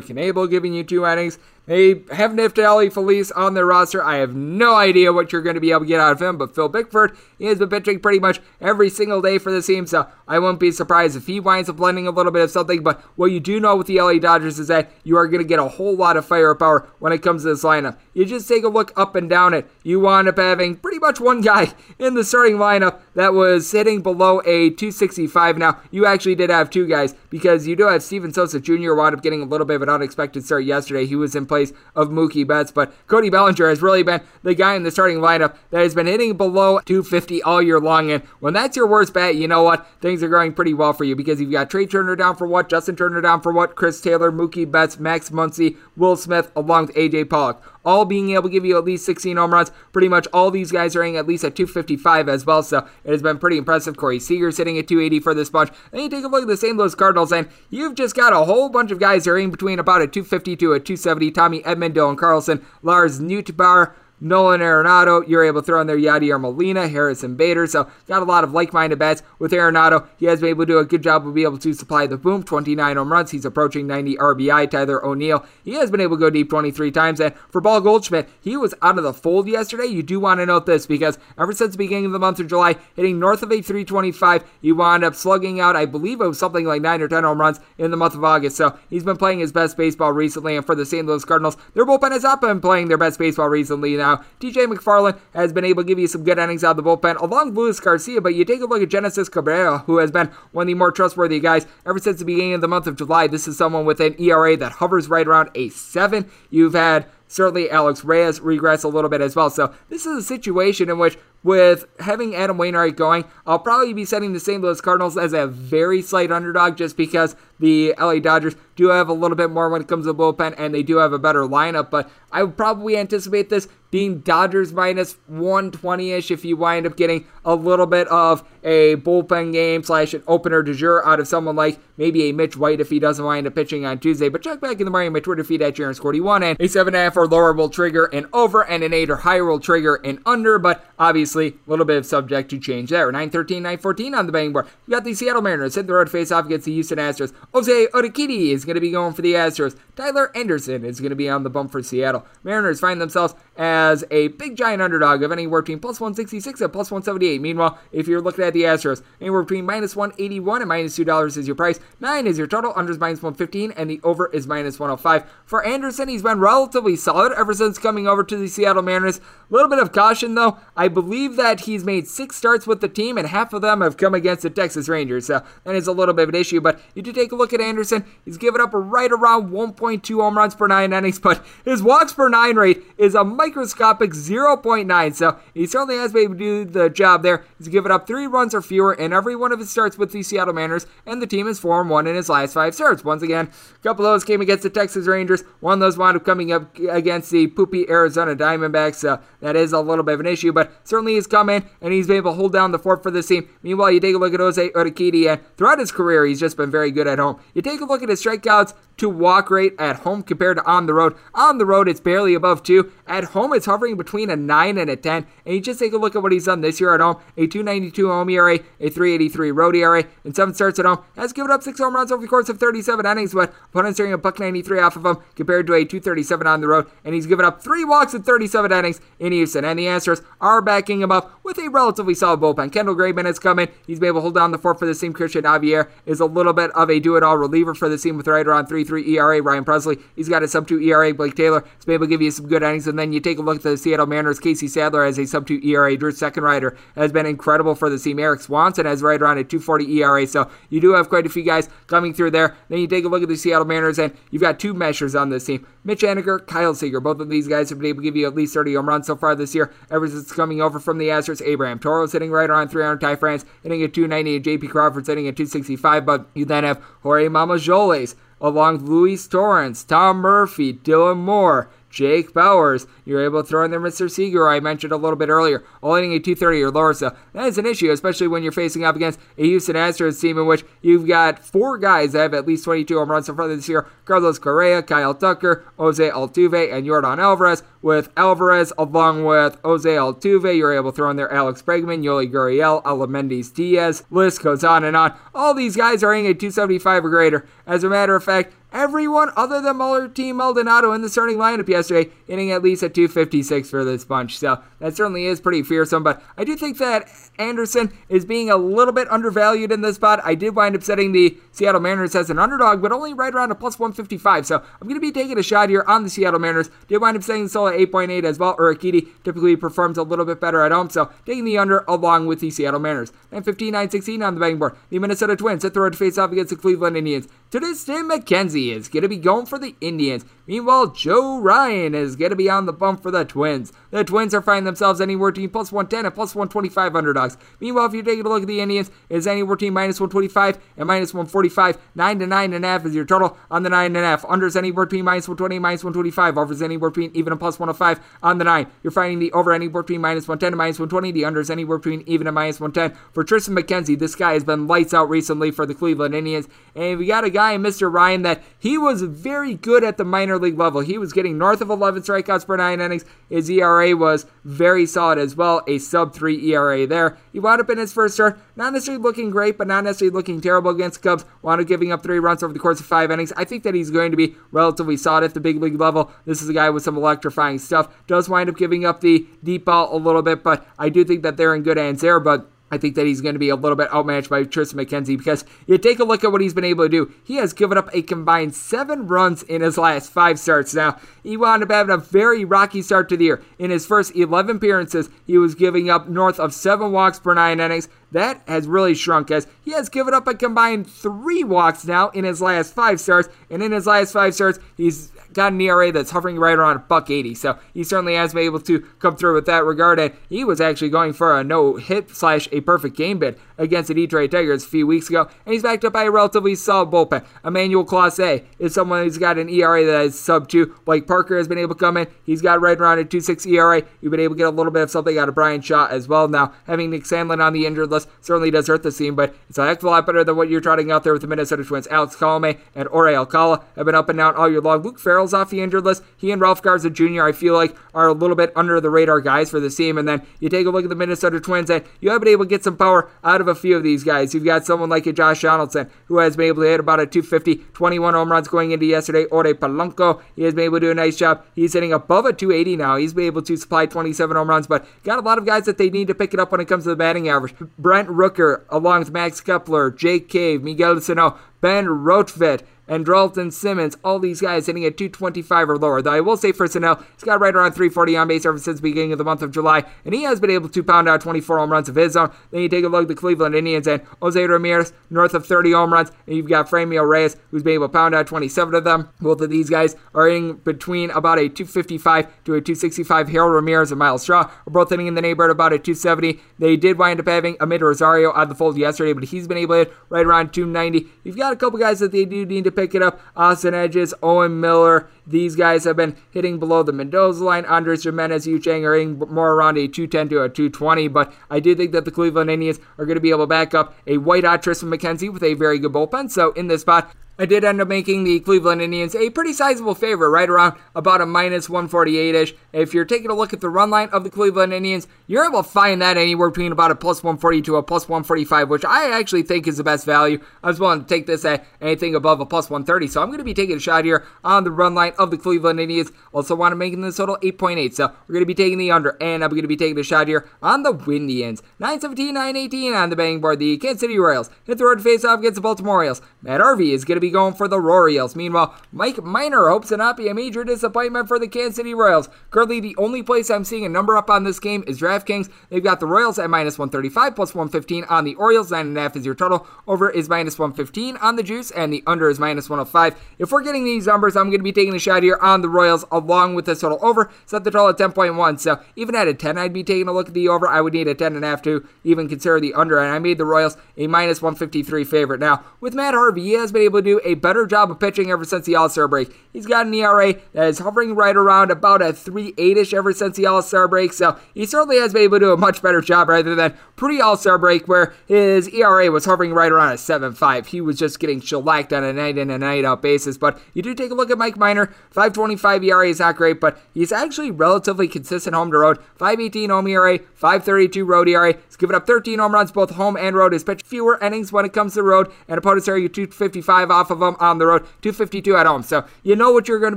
Knebel giving you 2 innings. They have Michael Feliz on their roster. I have no idea what you're going to be able to get out of him, but Phil Bickford, he has been pitching pretty much every single day for the team, so I won't be surprised if he winds up blending a little bit of something. But what you do know with the LA Dodgers is that you are going to get a whole lot of firepower when it comes to this lineup. You just take a look up and down it. You wound up having pretty much one guy in the starting lineup that was hitting below a 265. Now, you actually did have two guys, because you do have Steven Sosa Jr. wound up getting a little bit of an unexpected start yesterday. He was in place of Mookie Betts, but Cody Bellinger has really been the guy in the starting lineup that has been hitting below 250 all year long, and when that's your worst bet, you know what? Things are going pretty well for you, because you've got Trey Turner down for what, Justin Turner down for what, Chris Taylor, Mookie Betts, Max Muncy, Will Smith, along with A.J. Pollock, all being able to give you at least 16 home runs. Pretty much all these guys are hitting at least at 255 as well, so it has been pretty impressive. Corey Seager's hitting at 280 for this bunch. Then you take a look at the St. Louis Cardinals, and you've just got a whole bunch of guys hitting between about a 250 to a 270. Tommy Edman, Dylan Carlson, Lars Nootbaar, Nolan Arenado, you're able to throw in there Yadier Molina, Harrison Bader, so got a lot of like-minded bats. With Arenado, he has been able to do a good job of being able to supply the boom, 29 home runs, he's approaching 90 RBI, Tyler O'Neill, he has been able to go deep 23 times, and for Paul Goldschmidt, he was out of the fold yesterday. You do want to note this, because ever since the beginning of the month of July, hitting north of a 325, he wound up slugging out, I believe it was something like 9 or 10 home runs in the month of August, so he's been playing his best baseball recently, and for the St. Louis Cardinals, their bullpen has not been playing their best baseball recently. Now, TJ McFarland has been able to give you some good innings out of the bullpen, along with Lewis Garcia, but you take a look at Genesis Cabrera, who has been one of the more trustworthy guys ever since the beginning of the month of July. This is someone with an ERA that hovers right around a 7. You've had certainly Alex Reyes regress a little bit as well, so this is a situation in which, with having Adam Wainwright going, I'll probably be setting the St. Louis Cardinals as a very slight underdog, just because the LA Dodgers do have a little bit more when it comes to the bullpen, and they do have a better lineup, but I would probably anticipate this being Dodgers minus 120-ish if you wind up getting a little bit of a bullpen game / an opener du jour out of someone like maybe a Mitch White if he doesn't wind up pitching on Tuesday. But check back in the morning on my Twitter feed at JarenSquarty1, and a 7.5 or lower will trigger an over, and an 8 or higher will trigger an under, but obviously a little bit of subject to change there. 9-13, 9-14 on the betting board. You got the Seattle Mariners hit the road face-off against the Houston Astros. Jose Urquidy is going to be going for the Astros. Tyler Anderson is going to be on the bump for Seattle. Mariners find themselves as a big giant underdog of anywhere between plus 166 and plus 178. Meanwhile, if you're looking at the Astros, anywhere between minus 181 and minus $2 is your price. 9 is your total. Under is minus 115 and the over is minus 105. For Anderson, he's been relatively solid ever since coming over to the Seattle Mariners. A little bit of caution though. I believe that he's made 6 starts with the team and half of them have come against the Texas Rangers, so that is a little bit of an issue. But you do take a look at Anderson, he's given up right around 1.2 home runs per 9 innings, but his walks per 9 rate is a microscopic 0.9, so he certainly has been able to do the job there. He's given up 3 runs or fewer in every one of his starts with the Seattle Mariners, and the team is 4-1 in his last 5 starts. Once again, a couple of those came against the Texas Rangers, one of those wound up coming up against the poopy Arizona Diamondbacks, so that is a little bit of an issue, but certainly he's come in and he's been able to hold down the fort for this team. Meanwhile, you take a look at Jose Urquidy, and throughout his career, he's just been very good at home. You take a look at his strikeouts to walk rate at home compared to on the road. On the road, it's barely above 2. At home, it's hovering between a 9 and a 10. And you just take a look at what he's done this year at home. A 292 home ERA, a 383 road ERA, and 7 starts at home. Has given up 6 home runs over the course of 37 innings, but opponents are a $1.93 off of him compared to a 237 on the road. And he's given up 3 walks in 37 innings in Houston. And the Astros are backing him up with a relatively solid bullpen. Kendall Graveman has come in. He's been able to hold down the fort for the team. Christian Javier is a little bit of a do-it-all reliever for the team with right around 3.3 ERA. Ryan Presley, he's got a sub-2 ERA. Blake Taylor has been able to give you some good innings. And then you take a look at the Seattle Mariners. Casey Sadler has a sub-2 ERA. Drew Seckenrider has been incredible for the team. Eric Swanson has right around a 2.40 ERA. So you do have quite a few guys coming through there. Then you take a look at the Seattle Mariners, and you've got 2 meshers on this team. Mitch Haniger, Kyle Seager. Both of these guys have been able to give you at least 30 home runs so far this year. Ever since coming over from the Astros, Abraham Toro hitting right around 300. Ty France hitting a 290, and J.P. Crawford's hitting a 265. But you then have Jorge Mamajoles, along with Luis Torrens, Tom Murphy, Dylan Moore, Jake Bowers, you're able to throw in there Mr. Seager, I mentioned a little bit earlier, only hitting a .230 or lower, so that is an issue, especially when you're facing up against a Houston Astros team in which you've got four guys that have at least 22 home runs in front of this year, Carlos Correa, Kyle Tucker, Jose Altuve, and Yordan Alvarez. With Alvarez, along with Jose Altuve, you're able to throw in there Alex Bregman, Yoli Gurriel, Alamendis Diaz, list goes on and on. All these guys are hitting a .275 or greater. As a matter of fact, everyone other than Muller, Team Maldonado in the starting lineup yesterday hitting at least a .256 for this bunch. So that certainly is pretty fearsome, but I do think that Anderson is being a little bit undervalued in this spot. I did wind up setting the Seattle Mariners as an underdog, but only right around a plus 155. So I'm going to be taking a shot here on the Seattle Mariners. Did wind up setting Sola 8.8 as well. Urquidy typically performs a little bit better at home, so taking the under along with the Seattle Mariners. 9-15, 9-16 on the betting board. The Minnesota Twins set the road to face off against the Cleveland Indians. Today's Tim McKenzie is going to be going for the Indians. Meanwhile, Joe Ryan is going to be on the bump for the Twins. The Twins are finding themselves anywhere between plus 110 and plus 125 underdogs. Meanwhile, if you're taking a look at the Indians, it's anywhere between minus 125 and minus 145. 9 to 9.5 is your total on the 9.5. Unders anywhere between minus 120 and minus 125. Overs anywhere between even and plus 105 on the 9. You're finding the over anywhere between minus 110 and minus 120. The unders anywhere between even and minus 110. For Tristan McKenzie, this guy has been lights out recently for the Cleveland Indians. And we got a guy, Mr. Ryan, that he was very good at the minor league level. He was getting north of 11 strikeouts per 9 innings. His ERA was very solid as well, a sub-3 ERA there. He wound up in his first start, not necessarily looking great, but not necessarily looking terrible against the Cubs. Wound up giving up 3 runs over the course of 5 innings. I think that he's going to be relatively solid at the big league level. This is a guy with some electrifying stuff. Does wind up giving up the deep ball a little bit, but I do think that they're in good hands there, but I think that he's going to be a little bit outmatched by Tristan McKenzie because you take a look at what he's been able to do. He has given up a combined 7 runs in his last 5 starts. Now, he wound up having a very rocky start to the year. In his first 11 appearances, he was giving up north of 7 walks per 9 innings. That has really shrunk as he has given up a combined 3 walks now in his last 5 starts. And in his last 5 starts, he's got an ERA that's hovering right around .180. So he certainly has been able to come through with that regard. And he was actually going for a no-hit / a perfect game bid against the Detroit Tigers a few weeks ago. And he's backed up by a relatively solid bullpen. Emmanuel Clase is someone who's got an ERA that is sub-2. Blake Parker has been able to come in. He's got right around a 2.6 ERA. You've been able to get a little bit of something out of Brian Shaw as well. Now, having Nick Sandlin on the injured list certainly does hurt the team, but it's a heck of a lot better than what you're trotting out there with the Minnesota Twins. Alex Colomé and Jorge Alcala have been up and down all year long. Luke Farrell's off the injured list. He and Ralph Garza Jr., I feel like, are a little bit under the radar guys for the team. And then you take a look at the Minnesota Twins, and you have been able to get some power out of a few of these guys. You've got someone like a Josh Donaldson, who has been able to hit about a .250, 21 home runs going into yesterday. Ore Polanco, he has been able to do a nice job. He's hitting above a .280 now. He's been able to supply 27 home runs, but got a lot of guys that they need to pick it up when it comes to the batting average. Brent Rooker, along with Max Kepler, Jake Cave, Miguel Castro, Ben Roethlisberger, and Dalton Simmons, all these guys hitting at .225 or lower. Though I will say for Snell, he's got right around .340 on base ever since the beginning of the month of July, and he has been able to pound out 24 home runs of his own. Then you take a look at the Cleveland Indians and Jose Ramirez, north of 30 home runs, and you've got Framio Reyes, who's been able to pound out 27 of them. Both of these guys are hitting between about a .255 to a .265. Harold Ramirez and Miles Straw are both hitting in the neighborhood about a .270. They did wind up having Amed Rosario out of the fold yesterday, but he's been able to hit right around .290. You've got a couple guys that they do need to pick it up. Austin Hedges, Owen Miller, these guys have been hitting below the Mendoza line. Andres Jimenez, Yu Chang are hitting more around a .210 to a .220, but I do think that the Cleveland Indians are going to be able to back up a white-hot Tristan McKenzie with a very good bullpen, so in this spot, I did end up making the Cleveland Indians a pretty sizable favorite, right around about a minus 148-ish. If you're taking a look at the run line of the Cleveland Indians, you're able to find that anywhere between about a plus 140 to a plus 145, which I actually think is the best value. I was willing to take this at anything above a plus 130, so I'm going to be taking a shot here on the run line of the Cleveland Indians. Also want to make this total 8.8, so we're going to be taking the under, and I'm going to be taking a shot here on the Windians. 9-17, 9-18 on the betting board. The Kansas City Royals hit the road face-off against the Baltimore Orioles. Matt Harvey is going to be going for the Royals. Meanwhile, Mike Minor hopes to not be a major disappointment for the Kansas City Royals. Currently, the only place I'm seeing a number up on this game is DraftKings. They've got the Royals at minus 135, plus 115 on the Orioles. 9.5 is your total. Over is minus 115 on the juice, and the under is minus 105. If we're getting these numbers, I'm going to be taking a shot here on the Royals along with this total over. Set the total at 10.1, so even at a 10, I'd be taking a look at the over. I would need a 10.5 to even consider the under, and I made the Royals a minus 153 favorite. Now, with Matt Harvey, he has been able to do do a better job of pitching ever since the All-Star break. He's got an ERA that is hovering right around about a 3.8-ish ever since the All-Star break, so he certainly has been able to do a much better job rather than pre-All-Star break where his ERA was hovering right around a 7.5. He was just getting shellacked on a night-in and night-out basis, but you do take a look at Mike Minor. 5.25 ERA is not great, but he's actually relatively consistent home to road. 5.18 home ERA, 5.32 road ERA. He's given up 13 home runs both home and road. He's pitched fewer innings when it comes to road, and opponents are you 255 off of him on the road, 252 at home. So you know what you're going to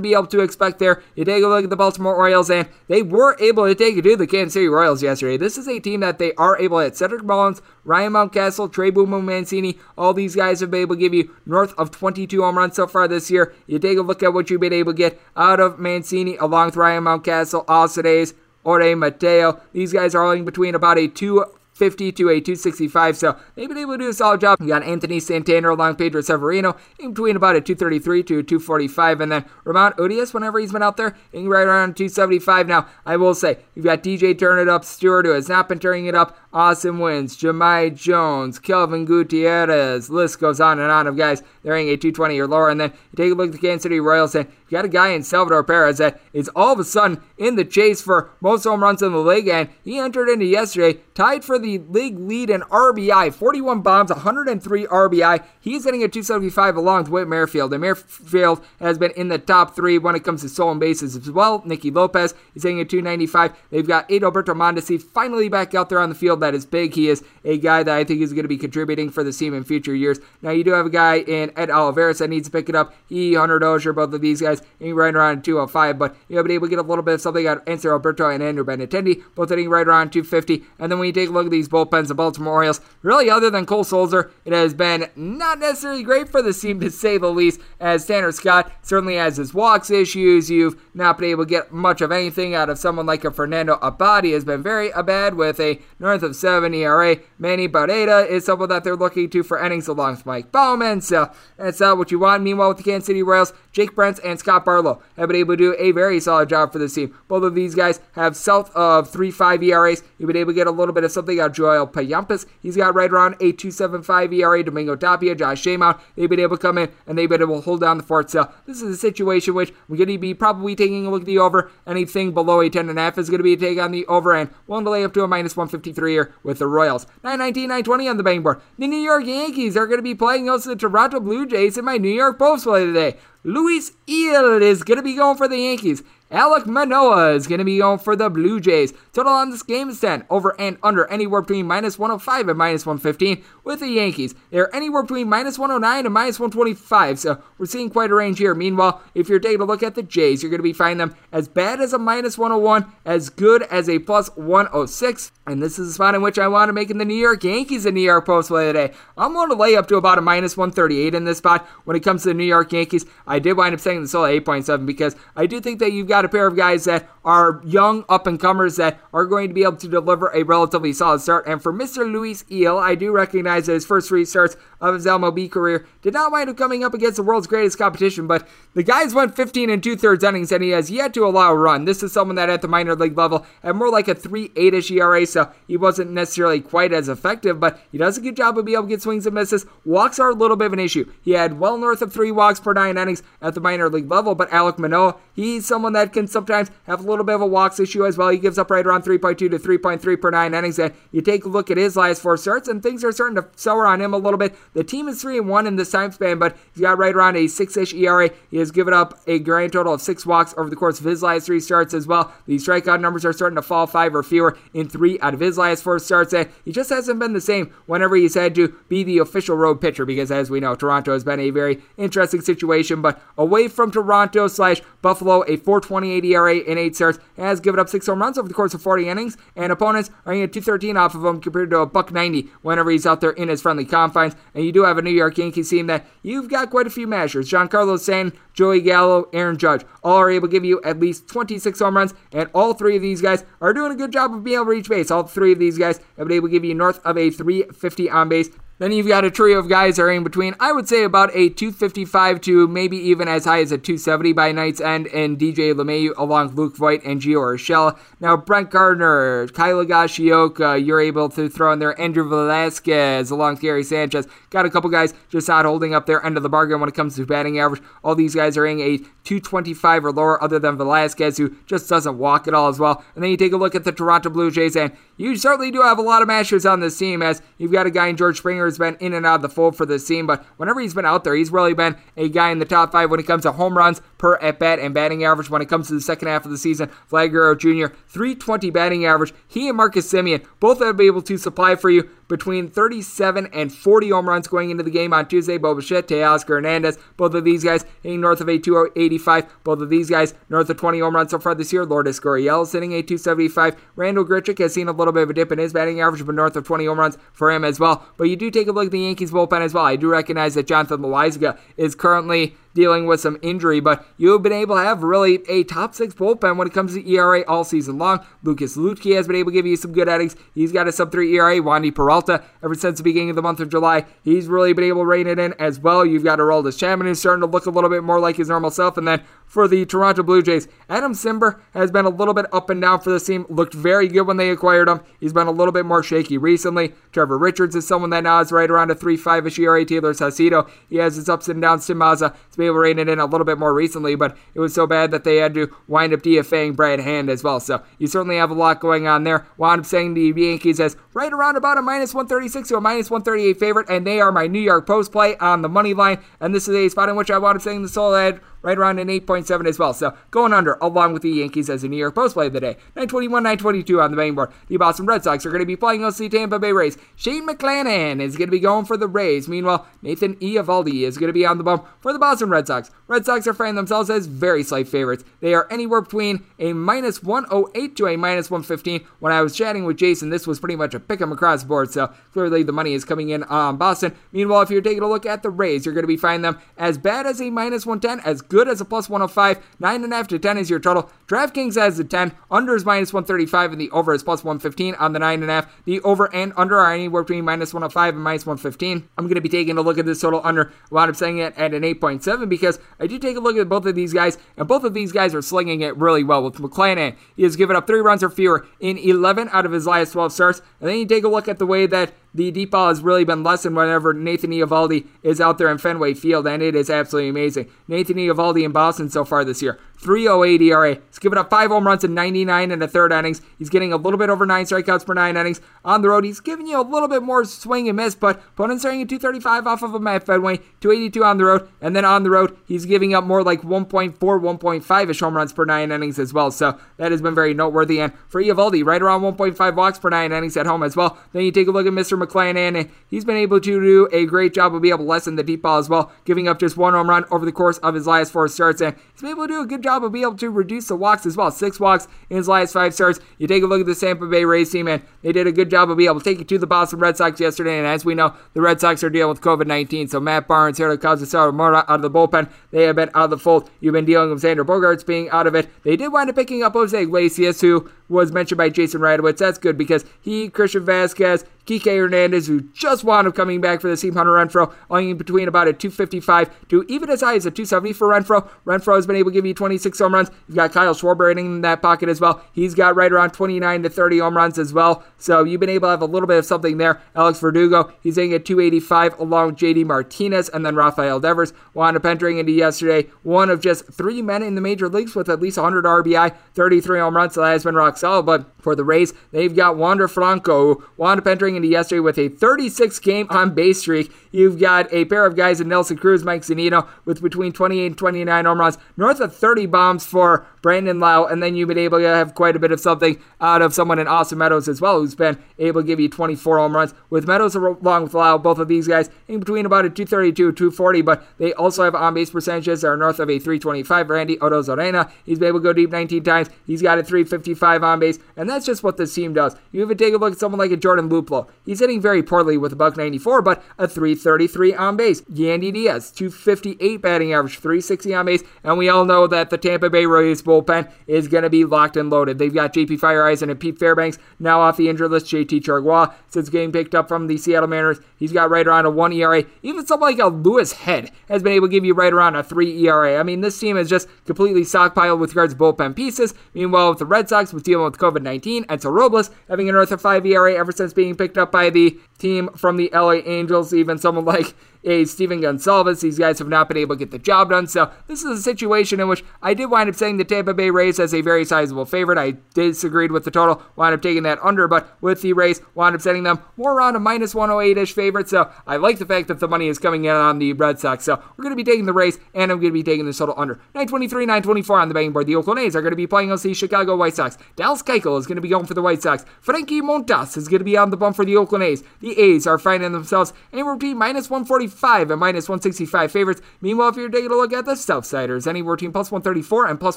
be able to expect there. You take a look at the Baltimore Orioles, and they were able to take it to the Kansas City Royals yesterday. This is a team that they are able to hit. Cedric Mullins, Ryan Mountcastle, Trey Boomer-Mancini, all these guys have been able to give you north of 22 home runs so far this year. You take a look at what you've been able to get out of Mancini along with Ryan Mountcastle, Alcides, Orde Mateo. These guys are in between about a 250 to a 265, so they've been able to do a solid job. You got Anthony Santander along Pedro Severino in between about a 233 to a 245, and then Ramon Urias, whenever he's been out there, in right around 275. Now, I will say, you've got DJ turn it up, Stewart, who has not been turning it up, Austin Wins, Jemai Jones, Kelvin Gutierrez, list goes on and on of guys they're hitting a 220 or lower. And then you take a look at the Kansas City Royals, and you got a guy in Salvador Perez that is all of a sudden in the chase for most home runs in the league, and he entered into yesterday tied for the league lead in RBI, 41 bombs, 103 RBI. He's hitting a 275 along with Whit Merrifield, and Merrifield has been in the top three when it comes to stolen bases as well. Nicky Lopez is hitting a 295. They've got Adalberto Mondesi finally back out there on the field. That is big. He is a guy that I think is going to be contributing for this team in future years. Now, you do have a guy in Ed Olivares that needs to pick it up. He, Hunter Dozier, both of these guys, hitting right around 205, but you'll be able to get a little bit of something out of Ansel Alberto and Andrew Benintendi, both hitting right around 250. And then when you take a look at these bullpens, the Baltimore Orioles, really other than Cole Sulzer, it has been not necessarily great for this team, to say the least, as Tanner Scott certainly has his walks issues. You've not been able to get much of anything out of someone like a Fernando Abad. He has been very bad with a north of 7 ERA. Manny Barreda is someone that they're looking to for innings along with Mike Bauman, so that's not what you want. Meanwhile, with the Kansas City Royals, Jake Brents and Scott Barlow have been able to do a very solid job for this team. Both of these guys have south of 3.5 ERAs. You've been able to get a little bit of something out of Joel Payampas. He's got right around a 2.75 ERA. Domingo Tapia, Josh Shamount, they've been able to come in and they've been able to hold down the fort. So this is a situation which we're going to be probably taking a look at the over. Anything below a 10.5 is going to be a take on the over, and one delay up to a minus 153 here with the Royals. 919, 920 on the betting board. The New York Yankees are going to be playing against the Toronto Blue Jays in my New York Post play today. Luis Gil is going to be going for the Yankees. Alek Manoah is going to be going for the Blue Jays. Total on this game is 10. Over and under anywhere between minus 105 and minus 115 with the Yankees. They're anywhere between minus 109 and minus 125, so we're seeing quite a range here. Meanwhile, if you're taking a look at the Jays, you're going to be finding them as bad as a minus 101, as good as a plus 106. And this is the spot in which I want to make in the New York Yankees a New York Post play today. I'm going to lay up to about a minus 138 in this spot when it comes to the New York Yankees. I did wind up setting this all at 8.7 because I do think that you've got a pair of guys that are young up-and-comers that are going to be able to deliver a relatively solid start. And for Mr. Luis Gil, I do recognize that his first three starts of his MLB career did not wind up coming up against the world's greatest competition, but the guys went 15 and two-thirds innings, and he has yet to allow a run. This is someone that at the minor league level had more like a 3.8-ish ERA, so he wasn't necessarily quite as effective, but he does a good job of being able to get swings and misses. Walks are a little bit of an issue. He had well north of 3 walks per 9 innings at the minor league level, but Alek Manoah, he's someone that can sometimes have a little bit of a walks issue as well. He gives up right around 3.2 to 3.3 per 9 innings, and you take a look at his last 4 starts, and things are starting to sour on him a little bit. The team is 3-1 in this time span, but he's got right around a 6-ish ERA. He has given up a grand total of 6 walks over the course of his last 3 starts as well. The strikeout numbers are starting to fall 5 or fewer in 3 out of his last 4 starts, and he just hasn't been the same whenever he's had to be the official road pitcher, because as we know, Toronto has been a very interesting situation, but away from Toronto / Buffalo, a 4.28 ERA in 8 starts, has given up 6 home runs over the course of 40 innings, and opponents are getting a 213 off of him compared to a $1.90 whenever he's out there in his friendly confines. And you do have a New York Yankees team that you've got quite a few measures. Giancarlo Stanton, Joey Gallo, Aaron Judge, all are able to give you at least 26 home runs, and all 3 of these guys are doing a good job of being able to reach base. All 3 of these guys have been able to give you north of a 350 on base. Then you've got a trio of guys that are in between. I would say about a 255 to maybe even as high as a 270 by night's end in DJ LeMahieu along with Luke Voit and Gio Urshela. Now, Brent Gardner, Kyle Higashioka, you're able to throw in there Andrew Velasquez along with Gary Sanchez. Got a couple guys just not holding up their end of the bargain when it comes to batting average. All these guys are in a 225 or lower other than Velasquez, who just doesn't walk at all as well. And then you take a look at the Toronto Blue Jays, and you certainly do have a lot of mashers on this team, as you've got a guy in George Springer who's been in and out of the fold for this team, but whenever he's been out there, he's really been a guy in the top five when it comes to home runs per at-bat and batting average when it comes to the second half of the season. Vlad Guerrero Jr., 320 batting average. He and Marcus Semien both have been able to supply for you between 37 and 40 home runs going into the game on Tuesday. Bo Bichette, Teoscar Hernandez, both of these guys hitting north of a 285. Both of these guys north of 20 home runs so far this year. Lourdes Gurriel is hitting a 275. Randall Grichuk has seen a little bit of a dip in his batting average, but north of 20 home runs for him as well. But you do take a look at the Yankees bullpen as well. I do recognize that Jonathan Loaisiga is currently dealing with some injury, but you have been able to have really a top six bullpen when it comes to ERA all season long. Lucas Lutke has been able to give you some good innings. He's got a sub-3 ERA. Wandy Peralta, ever since the beginning of the month of July, he's really been able to rein it in as well. You've got Aroldis Chapman, who's starting to look a little bit more like his normal self. And then for the Toronto Blue Jays, Adam Simber has been a little bit up and down for this team. Looked very good when they acquired him. He's been a little bit more shaky recently. Trevor Richards is someone that now is right around a 3.5-ish ERA. Taylor Saucedo, he has his ups and downs. Tim Maza be able to rein it in a little bit more recently, but it was so bad that they had to wind up DFAing Brad Hand as well. So you certainly have a lot going on there. Wound up saying the Yankees as right around about a minus 136 to a minus 138 favorite, and they are my New York Post play on the money line. And this is a spot in which I wound up saying the Soul Edge right around an 8.7 as well. So going under along with the Yankees as the New York Post play of the day. 921, 922 on the betting board. The Boston Red Sox are going to be playing against the Tampa Bay Rays. Shane McClanahan is going to be going for the Rays. Meanwhile, Nathan Eovaldi is going to be on the bump for the Boston Red Sox. Red Sox are finding themselves as very slight favorites. They are anywhere between a minus 108 to a minus 115. When I was chatting with Jason, this was pretty much a pick 'em across the board. So clearly the money is coming in on Boston. Meanwhile, if you're taking a look at the Rays, you're going to be finding them as bad as a minus 110, as good as a plus 105, 9.5 to 10 is your total. DraftKings has the 10, under is minus 135, and the over is plus 115 on the 9.5. The over and under are anywhere between minus 105 and minus 115. I'm going to be taking a look at this total under. I wound up saying it at an 8.7 because I do take a look at both of these guys, and both of these guys are slinging it really well. With McClanahan, he has given up 3 runs or fewer in 11 out of his last 12 starts, and then you take a look at the way that the deep ball has really been lessened whenever Nathan Eovaldi is out there in Fenway Field, and it is absolutely amazing. Nathan Eovaldi in Boston so far this year, 3.08 ERA. He's given up 5 home runs in 99 and a third innings. He's getting a little bit over 9 strikeouts per 9 innings. On the road, he's giving you a little bit more swing and miss, but opponents are hitting 235 off of him at Fenway, 282 on the road, and then on the road, he's giving up more like 1.4, 1.5-ish home runs per 9 innings as well, so that has been very noteworthy. And for Eovaldi, right around 1.5 walks per 9 innings at home as well. Then you take a look at Mr. McClanahan, and he's been able to do a great job of being able to lessen the deep ball as well, giving up just 1 home run over the course of his last 4 starts, and he's been able to do a good job of being able to reduce the walks as well. 6 walks in his last 5 starts. You take a look at the Tampa Bay Rays team, and they did a good job of being able to take it to the Boston Red Sox yesterday, and as we know, the Red Sox are dealing with COVID-19, so Matt Barnes, Harold Kazusawa Mora out of the bullpen, they have been out of the fold. You've been dealing with Xander Bogaerts being out of it. They did wind up picking up Jose Iglesias, who was mentioned by Jason Radowitz. That's good because he, Christian Vasquez, Kike Hernandez, who just wound up coming back for the team, Hunter Renfroe, only in between about a 255 to even as high as a 270 for Renfroe. Renfroe has been able to give you 26 home runs. You've got Kyle Schwarber hitting in that pocket as well. He's got right around 29 to 30 home runs as well. So you've been able to have a little bit of something there. Alex Verdugo, he's hitting at 285 along JD Martinez, and then Rafael Devers wound up entering into yesterday, one of just 3 men in the major leagues with at least 100 RBI, 33 home runs. So that has been rock solid. But for the Rays, they've got Wander Franco, who wound up entering into yesterday with a 36-game on-base streak. You've got a pair of guys in Nelson Cruz, Mike Zunino, with between 28 and 29 home runs, north of 30 bombs for Brandon Lau, and then you've been able to have quite a bit of something out of someone in Austin Meadows as well, who's been able to give you 24 home runs. With Meadows along with Lau, both of these guys in between about a 232 and 240, but they also have on-base percentages that are north of a 325. Randy Orozarena, he's been able to go deep 19 times. He's got a 355 on on base, and that's just what this team does. You even take a look at someone like a Jordan Luplow. He's hitting very poorly with a .194, but a .333 on base. Yandy Diaz, .258 batting average, .360 on base, and we all know that the Tampa Bay Rays bullpen is going to be locked and loaded. They've got JP FireEisen and Pete Fairbanks now off the injured list. JT Chargois, since getting picked up from the Seattle Mariners, he's got right around a 1 ERA. Even someone like a Lewis Head has been able to give you right around a 3 ERA. I mean, this team is just completely stockpiled with regards to bullpen pieces. Meanwhile, with the Red Sox, was dealing with COVID-19, and so Robles having a north of 5 ERA ever since being picked up by the team from the LA Angels. Even someone like a Steven Gonsalves, these guys have not been able to get the job done. So this is a situation in which I did wind up saying the Tampa Bay Rays as a very sizable favorite. I disagreed with the total, wound up taking that under, but with the Rays, wound up setting them more around a minus 108-ish favorite. So I like the fact that the money is coming in on the Red Sox. So we're going to be taking the Rays, and I'm going to be taking this total under. 923, 924 on the betting board. The Oakland A's are going to be playing against the Chicago White Sox. Dallas Keuchel is going to be going for the White Sox. Frankie Montas is going to be on the bump for the Oakland A's. The A's are finding themselves anywhere between minus 145 and minus 165 favorites. Meanwhile, if you're taking a look at the Southsiders, anywhere between plus 134 and plus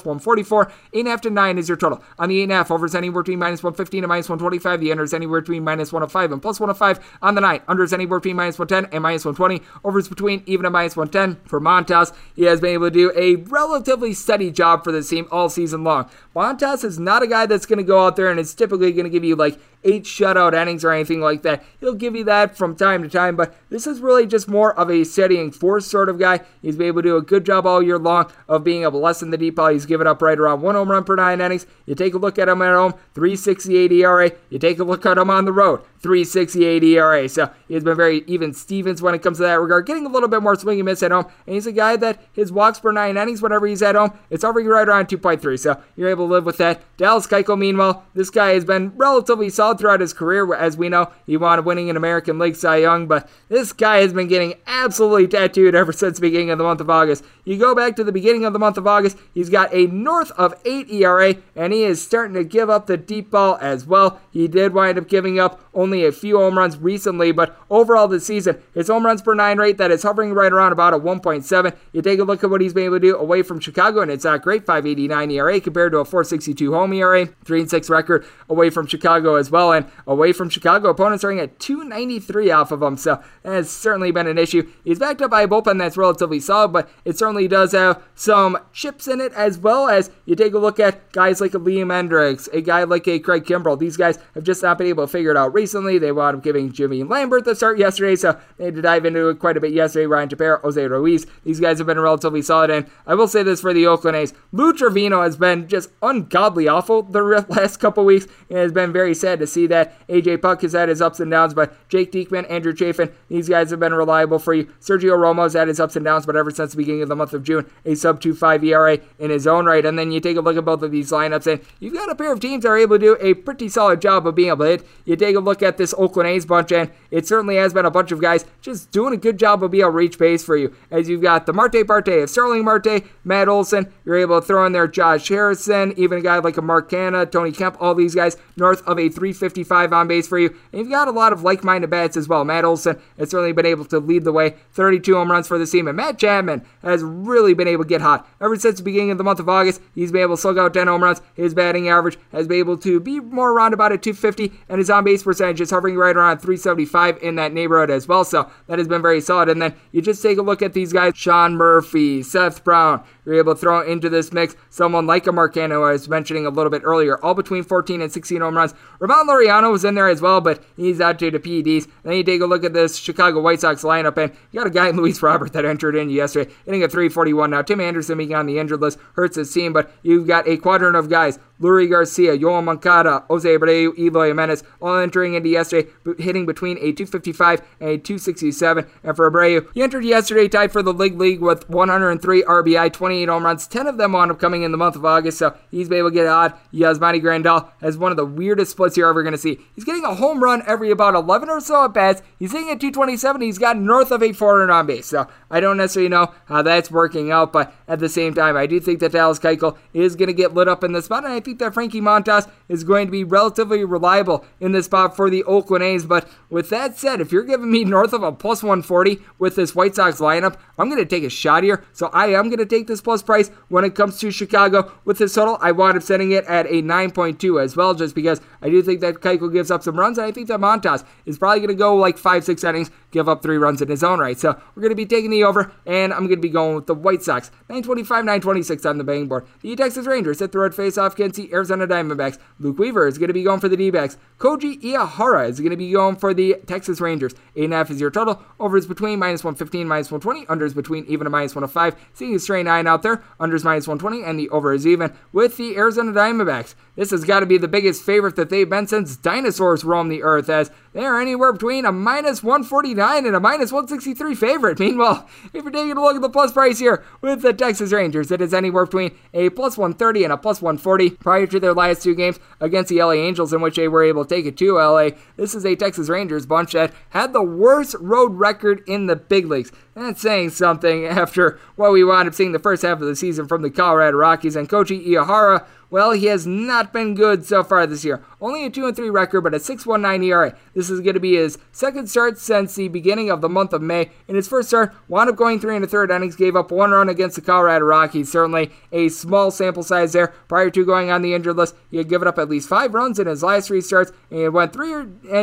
144. 8.5 to 9 is your total. On the 8.5, overs anywhere between minus 115 and minus 125. The unders anywhere between minus 105 and plus 105. On the 9, unders anywhere between minus 110 and minus 120. Overs between even and minus 110. For Montas, he has been able to do a relatively steady job for this team all season long. Montas is not a guy that's going to go out there and is typically going to give you like 8 shutout innings or anything like that. He'll give you that from time to time, but this is really just more of a steadying force sort of guy. He's been able to do a good job all year long of being able to lessen the deep ball. He's given up right around 1 home run per 9 innings. You take a look at him at home, 3.68 ERA. You take a look at him on the road, 3.68 ERA. So he's been very even Stevens when it comes to that regard, getting a little bit more swing and miss at home, and he's a guy that his walks per 9 innings whenever he's at home, it's already right around 2.3, so you're able to live with that. Dallas Keuchel, meanwhile, this guy has been relatively solid throughout his career. As we know, he wound up winning an American League Cy Young, but this guy has been getting absolutely tattooed ever since the beginning of the month of August. You go back to the beginning of the month of August, he's got a north of 8 ERA, and he is starting to give up the deep ball as well. He did wind up giving up only a few home runs recently, but overall this season, his home runs per 9 rate, that is hovering right around about a 1.7. You take a look at what he's been able to do away from Chicago, and it's not great. 5.89 ERA compared to a 4.62 home ERA, 3-6 record away from Chicago as well. And away from Chicago, opponents are at 293 off of him, so that has certainly been an issue. He's backed up by a bullpen that's relatively solid, but it certainly does have some chips in it, as well as you take a look at guys like a Liam Hendricks, a guy like a Craig Kimbrell. These guys have just not been able to figure it out recently. They wound up giving Jimmy Lambert the start yesterday, so they had to dive into it quite a bit yesterday. Ryan Tapera, Jose Ruiz, these guys have been relatively solid, and I will say this for the Oakland A's, Lou Trevino has been just ungodly awful the last couple weeks, and has been very sad to see that. AJ Puck has had his ups and downs, but Jake Diekman, Andrew Chafin, these guys have been reliable for you. Sergio Romo has had his ups and downs, but ever since the beginning of the month of June, a sub-2.5 ERA in his own right. And then you take a look at both of these lineups, and you've got a pair of teams that are able to do a pretty solid job of being able to hit. You take a look at this Oakland A's bunch, and it certainly has been a bunch of guys just doing a good job of being able to reach base for you, as you've got the Marte Parte of Starling Marte, Matt Olson, you're able to throw in there Josh Harrison, even a guy like a Mark Canha, Tony Kemp, all these guys north of a 3.55 on base for you, and you've got a lot of like-minded bats as well. Matt Olson has certainly been able to lead the way, 32 home runs for the team, and Matt Chapman has really been able to get hot. Ever since the beginning of the month of August, he's been able to slug out 10 home runs. His batting average has been able to be more around about a 250, and his on-base percentage is hovering right around 375 in that neighborhood as well, so that has been very solid. And then you just take a look at these guys, Sean Murphy, Seth Brown, you're able to throw into this mix someone like a Mark Canha, who I was mentioning a little bit earlier, all between 14 and 16 home runs. Ramon Laureano was in there as well, but he's out due to PEDs. Then you take a look at this Chicago White Sox lineup, and you got a guy, Luis Robert, that entered in yesterday, hitting a 341. Now, Tim Anderson being on the injured list hurts his team, but you've got a quadrant of guys, Lurie Garcia, Yoan Moncada, Jose Abreu, Eloy Jimenez, all entering into yesterday, hitting between a 255 and a 267. And for Abreu, he entered yesterday tied for the league with 103 RBI, 28 home runs, 10 of them on upcoming in the month of August, so he's been able to get odd. Yasmani Grandal has one of the weirdest splits here ever going to see. He's getting a home run every about 11 or so at bats. He's hitting at .227. He's got north of a 400 on base. So I don't necessarily know how that's working out, but at the same time, I do think that Dallas Keuchel is going to get lit up in this spot, and I think that Frankie Montas is going to be relatively reliable in this spot for the Oakland A's. But with that said, if you're giving me north of a plus 140 with this White Sox lineup, I'm going to take a shot here. So I am going to take this plus price when it comes to Chicago with this total. I wound up setting it at a 9.2 as well, just because I do think that Keuchel gives up some runs, and I think that Montas is probably going to go like 5-6 innings, give up 3 runs in his own right. So we're going to be taking the over, and I'm going to be going with the White Sox. 925, 926 on the betting board. The Texas Rangers hit the road faceoff against the Arizona Diamondbacks. Luke Weaver is going to be going for the D-backs. Koji Iehara is going to be going for the Texas Rangers. 8.5 is your total. Over is between -115, -120. Under is between even to -105. Seeing a straight 9 out there. Under is -120, and the over is even with the Arizona Diamondbacks. This has got to be the biggest favorite that they've been since dinosaurs roamed the earth, as they are anywhere between a -149 and a -163 favorite. Meanwhile, if you're taking a look at the plus price here with the Texas Rangers, it is anywhere between a +130 and a +140 prior to their last 2 games against the LA Angels, in which they were able to take it to LA. This is a Texas Rangers bunch that had the worst road record in the big leagues. That's saying something after what we wound up seeing the first half of the season from the Colorado Rockies. And Koji Iehara, well, he has not been good so far this year. Only a 2-3 record, but a 6.19 ERA. This is going to be his second start since the beginning of the month of May. In his first start, wound up going 3 1/3 innings, gave up 1 run against the Colorado Rockies. Certainly a small sample size there. Prior to going on the injured list, he had given up at least 5 runs in his last 3 starts, and he went 3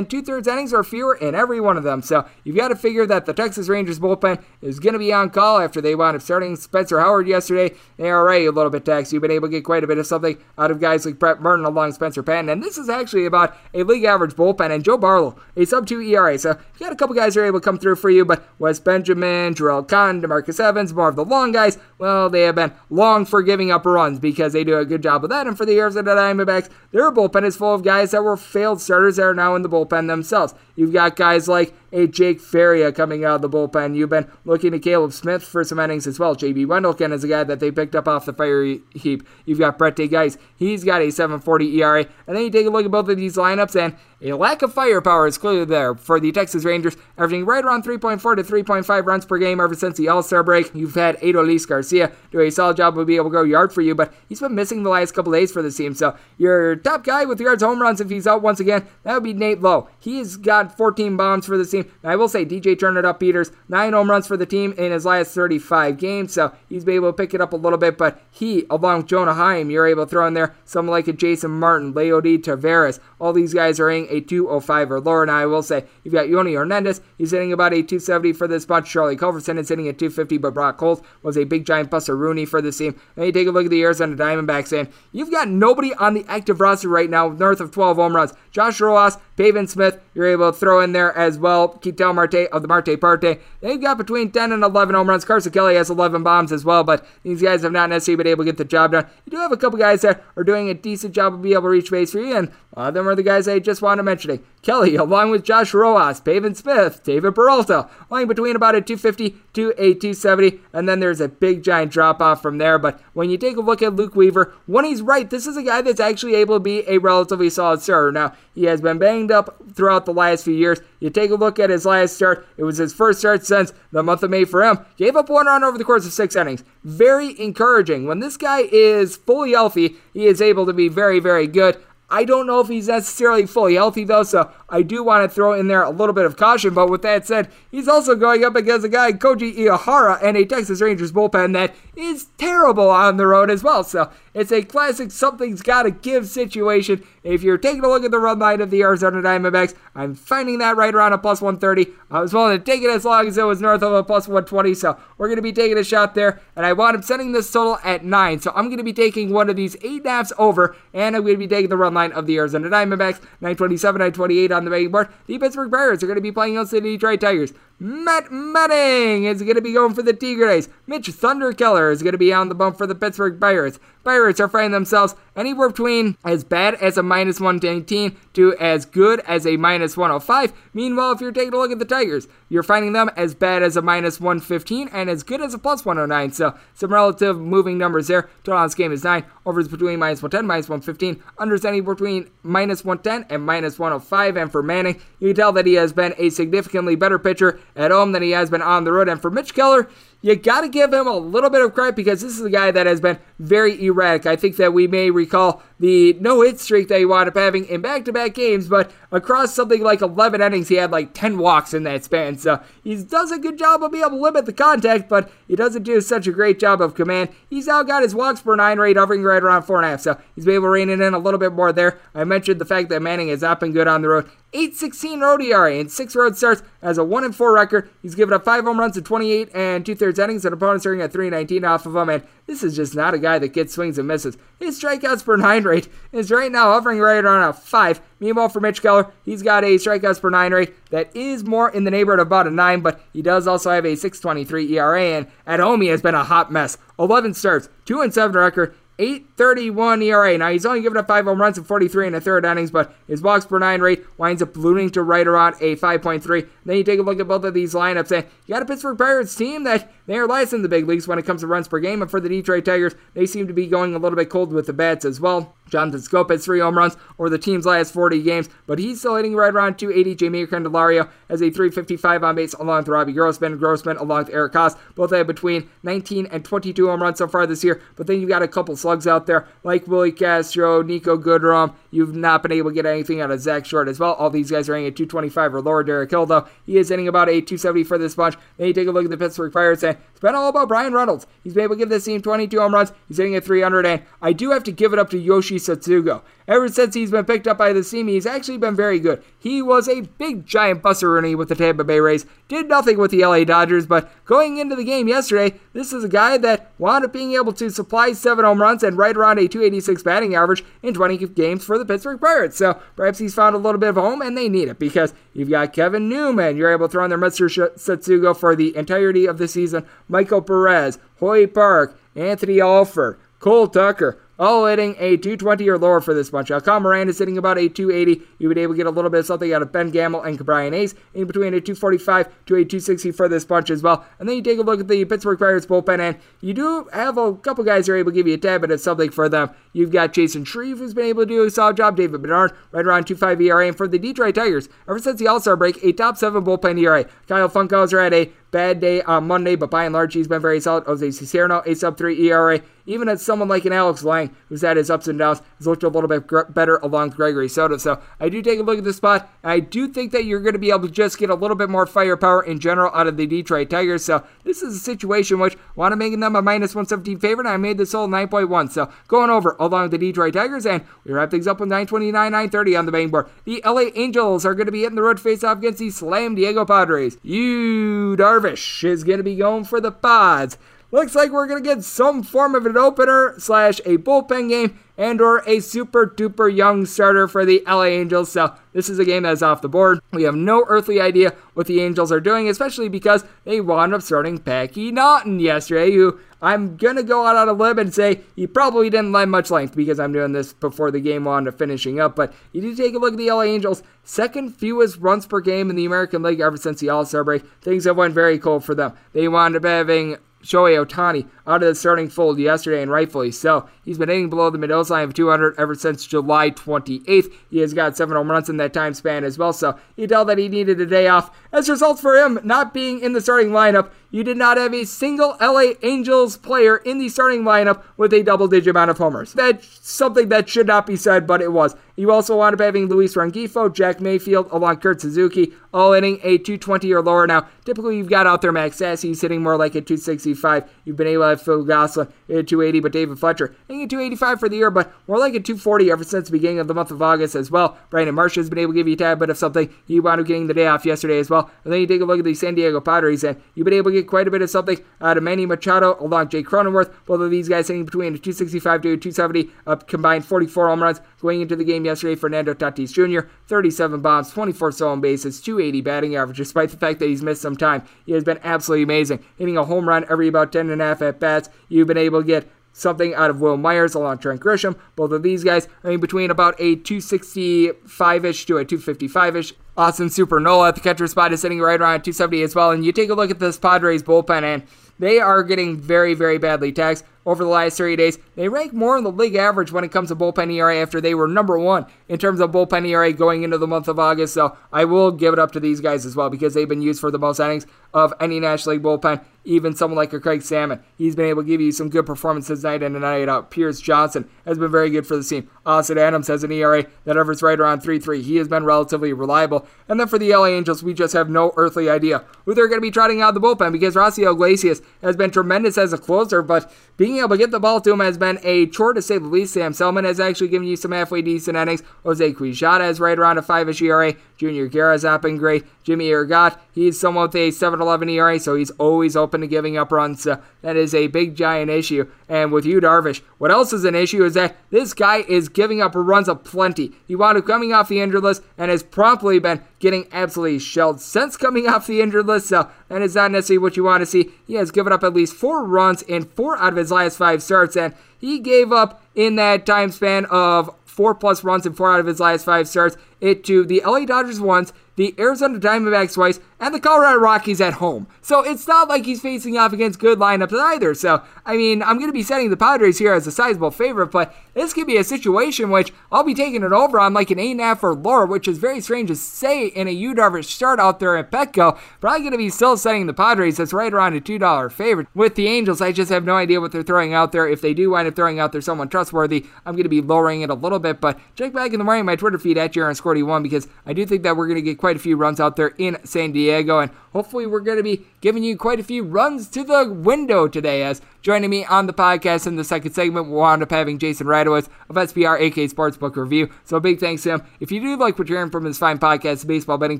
2/3 innings or fewer in every one of them. So you've got to figure that the Texas Rangers bullpen is going to be on call after they wound up starting Spencer Howard yesterday. They are already a little bit taxed. You've been able to get quite a bit of something out of guys like Brett Merton along Spencer Patton, and this is actually about a league average bullpen, and Joe Barlow, a sub-2 ERA, so you got a couple guys who are able to come through for you, but Wes Benjamin, Jarrell Cotton, DeMarcus Evans, more of the long guys, well, they have been long for giving up runs because they do a good job of that, and for the Arizona Diamondbacks, their bullpen is full of guys that were failed starters that are now in the bullpen themselves. You've got guys like a Jake Ferria coming out of the bullpen. You've been looking to Caleb Smith for some innings as well. J.B. Wendelken is a guy that they picked up off the fire heap. You've got Brett DeGuise. He's got a 7.40 ERA. And then you take a look at both of these lineups, and a lack of firepower is clearly there for the Texas Rangers, averaging right around 3.4 to 3.5 runs per game ever since the All-Star break. You've had Adolis Garcia do a solid job of being able to go yard for you, but he's been missing the last couple days for this team. So your top guy with regards to home runs, if he's out once again, that would be Nate Lowe. He's got 14 bombs for this team. I will say DJ Turn It Up Peters, 9 home runs for the team in his last 35 games, so he's been able to pick it up a little bit, but he, along with Jonah Heim, you're able to throw in there someone like a Jason Martin, Leody Taveras. All these guys are hitting a 205 or lower, and I will say you've got Yonny Hernandez. He's hitting about a 270 for this bunch. Charlie Culverson is hitting a 250, but Brock Holt was a big giant buster Rooney for this team. And you take a look at the Arizona Diamondbacks, and you've got nobody on the active roster right now north of 12 home runs. Josh Rojas, Pavin Smith, you're able to throw in there as well. Ketel Marte of the Marte Parte. They've got between 10 and 11 home runs. Carson Kelly has 11 bombs as well, but these guys have not necessarily been able to get the job done. You do have a couple guys that are doing a decent job of being able to reach base for you, and a lot of them are the guys I just wanted mentioning. Kelly, along with Josh Rojas, Pavin Smith, David Peralta, lying between about a 250 to a 270, and then there's a big giant drop-off from there. But when you take a look at Luke Weaver, when he's right, this is a guy that's actually able to be a relatively solid starter. Now, he has been banged up throughout the last few years. You take a look at his last start. It was his first start since the month of May for him. Gave up 1 run over the course of 6 innings. Very encouraging. When this guy is fully healthy, he is able to be very, very good. I don't know if he's necessarily fully healthy, though, so I do want to throw in there a little bit of caution. But with that said, he's also going up against a guy, Koji Iehara, and a Texas Rangers bullpen that is terrible on the road as well. So it's a classic something's got to give situation. If you're taking a look at the run line of the Arizona Diamondbacks, I'm finding that right around a plus 130. I was willing to take it as long as it was north of a plus 120, so we're going to be taking a shot there. And I wound up setting this total at 9, so I'm going to be taking one of these 8.5s over, and I'm going to be taking the run line of the Arizona Diamondbacks. 927, 928 on the betting board. The Pittsburgh Pirates are going to be playing against the Detroit Tigers. Matt Manning is going to be going for the Tigres. Mitch Thunder Keller is going to be on the bump for the Pittsburgh Pirates. Pirates are finding themselves anywhere between as bad as a -119 to as good as a -105. Meanwhile, if you're taking a look at the Tigers, you're finding them as bad as a -115 and as good as a +109. So some relative moving numbers there. Total on this game is 9. Overs between -110, -115. Unders anywhere between -110 and -105. And for Manning, you can tell that he has been a significantly better pitcher at home than he has been on the road. And for Mitch Keller, you got to give him a little bit of credit because this is a guy that has been very erratic. I think that we may recall the no-hit streak that he wound up having in back-to-back games, but across something like 11 innings, he had like 10 walks in that span. So he does a good job of being able to limit the contact, but he doesn't do such a great job of command. He's now got his walks per 9 rate hovering right around 4.5, so he's been able to rein it in a little bit more there. I mentioned the fact that Manning has not been good on the road. 8.16 road ERA in 6 road starts as a 1-4 record. He's given up 5 home runs in 28 and 2/3 innings, and opponents are at 3.19 off of him, and this is just not a guy that gets swings and misses. His strikeouts per 9 rate is right now hovering right around a 5. Meanwhile, for Mitch Keller, he's got a strikeouts per 9 rate that is more in the neighborhood of about a 9, but he does also have a 6.23 ERA, and at home he has been a hot mess. 11 starts, 2-7 record, 8.31 ERA. Now, he's only given up 5 home runs in 43 1/3 innings, but his walks per 9 rate winds up ballooning to right around a 5.3. Then you take a look at both of these lineups, and you got a Pittsburgh Pirates team that they are last in the big leagues when it comes to runs per game, and for the Detroit Tigers, they seem to be going a little bit cold with the bats as well. Jonathan Scope has 3 home runs over the team's last 40 games, but he's still hitting right around 280. Jaime Candelario has a 355 on base along with Robbie Grossman. Grossman along with Eric Haas. Both have between 19 and 22 home runs so far this year, but then you've got a couple slugs out there like Willie Castro, Nico Goodrum. You've not been able to get anything out of Zach Short as well. All these guys are hitting at 225 or lower. Derek Hill, though, he is hitting about a 270 for this bunch. Then you take a look at the Pittsburgh Pirates, and it's been all about Brian Reynolds. He's been able to give this team 22 home runs. He's hitting at 300, and I do have to give it up to Yoshi Satsugo. Ever since he's been picked up by the team, he's actually been very good. He was a big giant buster Rooney with the Tampa Bay Rays, did nothing with the LA Dodgers, but going into the game yesterday, this is a guy that wound up being able to supply 7 home runs and right around a 286 batting average in 20 games for the Pittsburgh Pirates. So perhaps he's found a little bit of home, and they need it because you've got Kevin Newman. You're able to throw in their Mr. Satsugo for the entirety of the season. Michael Perez, Hoy Park, Anthony Alford, Cole Tucker, all hitting a 220 or lower for this bunch. Alcon Miranda is hitting about a 280. You've been able to get a little bit of something out of Ben Gamble and Cabrian Ace, in between a 245 to a 260 for this bunch as well. And then you take a look at the Pittsburgh Pirates bullpen, and you do have a couple guys who are able to give you a tad bit of something for them. You've got Jason Shreve, who's been able to do a solid job. David Bedard, right around 2.5 ERA. And for the Detroit Tigers, ever since the All-Star break, a top 7 bullpen ERA. Kyle Funkhauser had a bad day on Monday, but by and large, he's been very solid. Jose Cicerno, a sub-3 ERA. Even as someone like an Alex Lang, who's had his ups and downs, has looked a little bit better along with Gregory Soto. So I do take a look at this spot. I do think that you're going to be able to just get a little bit more firepower in general out of the Detroit Tigers. So this is a situation which I want to make them a -117 favorite. I made this whole 9.1. So going over along with the Detroit Tigers, and we wrap things up with 9:29, 9:30 on the betting board. The LA Angels are going to be hitting the road face-off against the San Diego Padres. Yu Darvish is going to be going for the Pods. Looks like we're going to get some form of an opener / a bullpen game and or a super-duper young starter for the LA Angels. So this is a game that is off the board. We have no earthly idea what the Angels are doing, especially because they wound up starting Packy Naughton yesterday, who I'm going to go out on a limb and say he probably didn't lend much length because I'm doing this before the game wound up finishing up. But you do take a look at the LA Angels, second fewest runs per game in the American League ever since the All-Star break. Things have went very cold for them. They wound up having Shohei Ohtani out of the starting fold yesterday, and rightfully so. He's been hitting below the middle line of 200 ever since July 28th. He has got 7 home runs in that time span as well, so you tell that he needed a day off. As a result for him not being in the starting lineup, you did not have a single LA Angels player in the starting lineup with a double-digit amount of homers. That's something that should not be said, but it was. You also wound up having Luis Rengifo, Jack Mayfield, along Kurt Suzuki, all hitting a 220 or lower. Now, typically you've got out there Max Sassy, he's hitting more like a 265. You've been able to have Phil Gosselin hit a 280, but David Fletcher hitting a 285 for the year, but more like a 240 ever since the beginning of the month of August as well. Brandon Marsh has been able to give you a tad bit of something. He wound up getting the day off yesterday as well. And then you take a look at the San Diego Padres, and you've been able to get quite a bit of something out of Manny Machado along Jake Cronenworth. Both of these guys hitting between a 265 to a 270, up combined 44 home runs going into the game yesterday. Fernando Tatis Jr., 37 bombs, 24 stolen bases, 280 batting average, despite the fact that he's missed some time. He has been absolutely amazing, hitting a home run every about 10 and a half at-bats. You've been able to get something out of Will Myers along Trent Grisham. Both of these guys are in between about a 265-ish to a 255-ish. Austin Nola at the catcher spot is sitting right around 270 as well. And you take a look at this Padres bullpen, and they are getting very, very badly taxed. Over the last 30 days, they rank more than the league average when it comes to bullpen ERA after they were number one in terms of bullpen ERA going into the month of August. So I will give it up to these guys as well, because they've been used for the most innings of any National League bullpen. Even someone like a Craig Salmon, he's been able to give you some good performances night in and night out. Pierce Johnson has been very good for the team. Austin Adams has an ERA that hovers right around 3.3. He has been relatively reliable. And then for the LA Angels, we just have no earthly idea who they're going to be trotting out the bullpen, because Rossiel Iglesias has been tremendous as a closer, but being able to get the ball to him has been a chore, to say the least. Sam Selman has actually given you some halfway decent innings. Jose Quijada is right around a 5-ish ERA. Junior Guerra's not been great. Jimmy Ergot, he's someone with a 7.11 ERA, so he's always open to giving up runs. That is a big, giant issue. And with Yu Darvish, what else is an issue is that this guy is giving up runs aplenty. He wound up coming off the injured list and has promptly been getting absolutely shelled since coming off the injured list, so that is not necessarily what you want to see. He has given up at least 4 runs in 4 out of his last 5 starts, and he gave up in that time span of 4-plus runs in 4 out of his last 5 starts it to the LA Dodgers once, the Arizona Diamondbacks twice, and the Colorado Rockies at home. So it's not like he's facing off against good lineups either. So, I mean, I'm going to be setting the Padres here as a sizable favorite, but this could be a situation which I'll be taking it over on like an 8.5 or lower, which is very strange to say in a Yu Darvish start out there at Petco. Probably going to be still setting the Padres. That's right around a $2 favorite. With the Angels, I just have no idea what they're throwing out there. If they do wind up throwing out there someone trustworthy, I'm going to be lowering it a little bit, but check back in the morning my Twitter feed at JaronSquarty1, because I do think that we're going to get quite a few runs out there in San Diego, and hopefully we're going to be giving you quite a few runs to the window today. As joining me on the podcast in the second segment, we'll end up having Jason Radowitz of SBR, aka Sportsbook Review. So big thanks to him. If you do like what you're hearing from this fine podcast, the Baseball Betting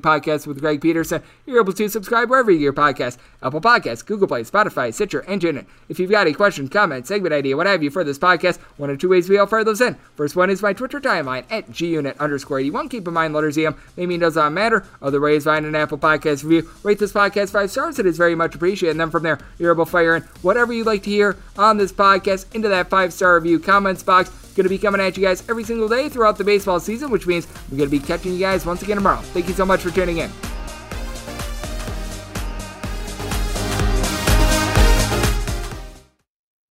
Podcast with Greg Peterson, you're able to subscribe wherever you get your podcast: Apple Podcasts, Google Play, Spotify, Stitcher, and TuneIn. If you've got a question, comment, segment idea, what have you for this podcast, one of 2 ways we offer those in. First one is my Twitter timeline at GUnit_81. Keep in mind, letters EM maybe does not matter. Other ways, find an Apple Podcast review. Rate this podcast 5 stars. It is very much appreciated. And then from there, you're able to fire in whatever you'd like to hear on this podcast into that 5-star review comments box. Going to be coming at you guys every single day throughout the baseball season, which means we're going to be catching you guys once again tomorrow. Thank you so much for tuning in.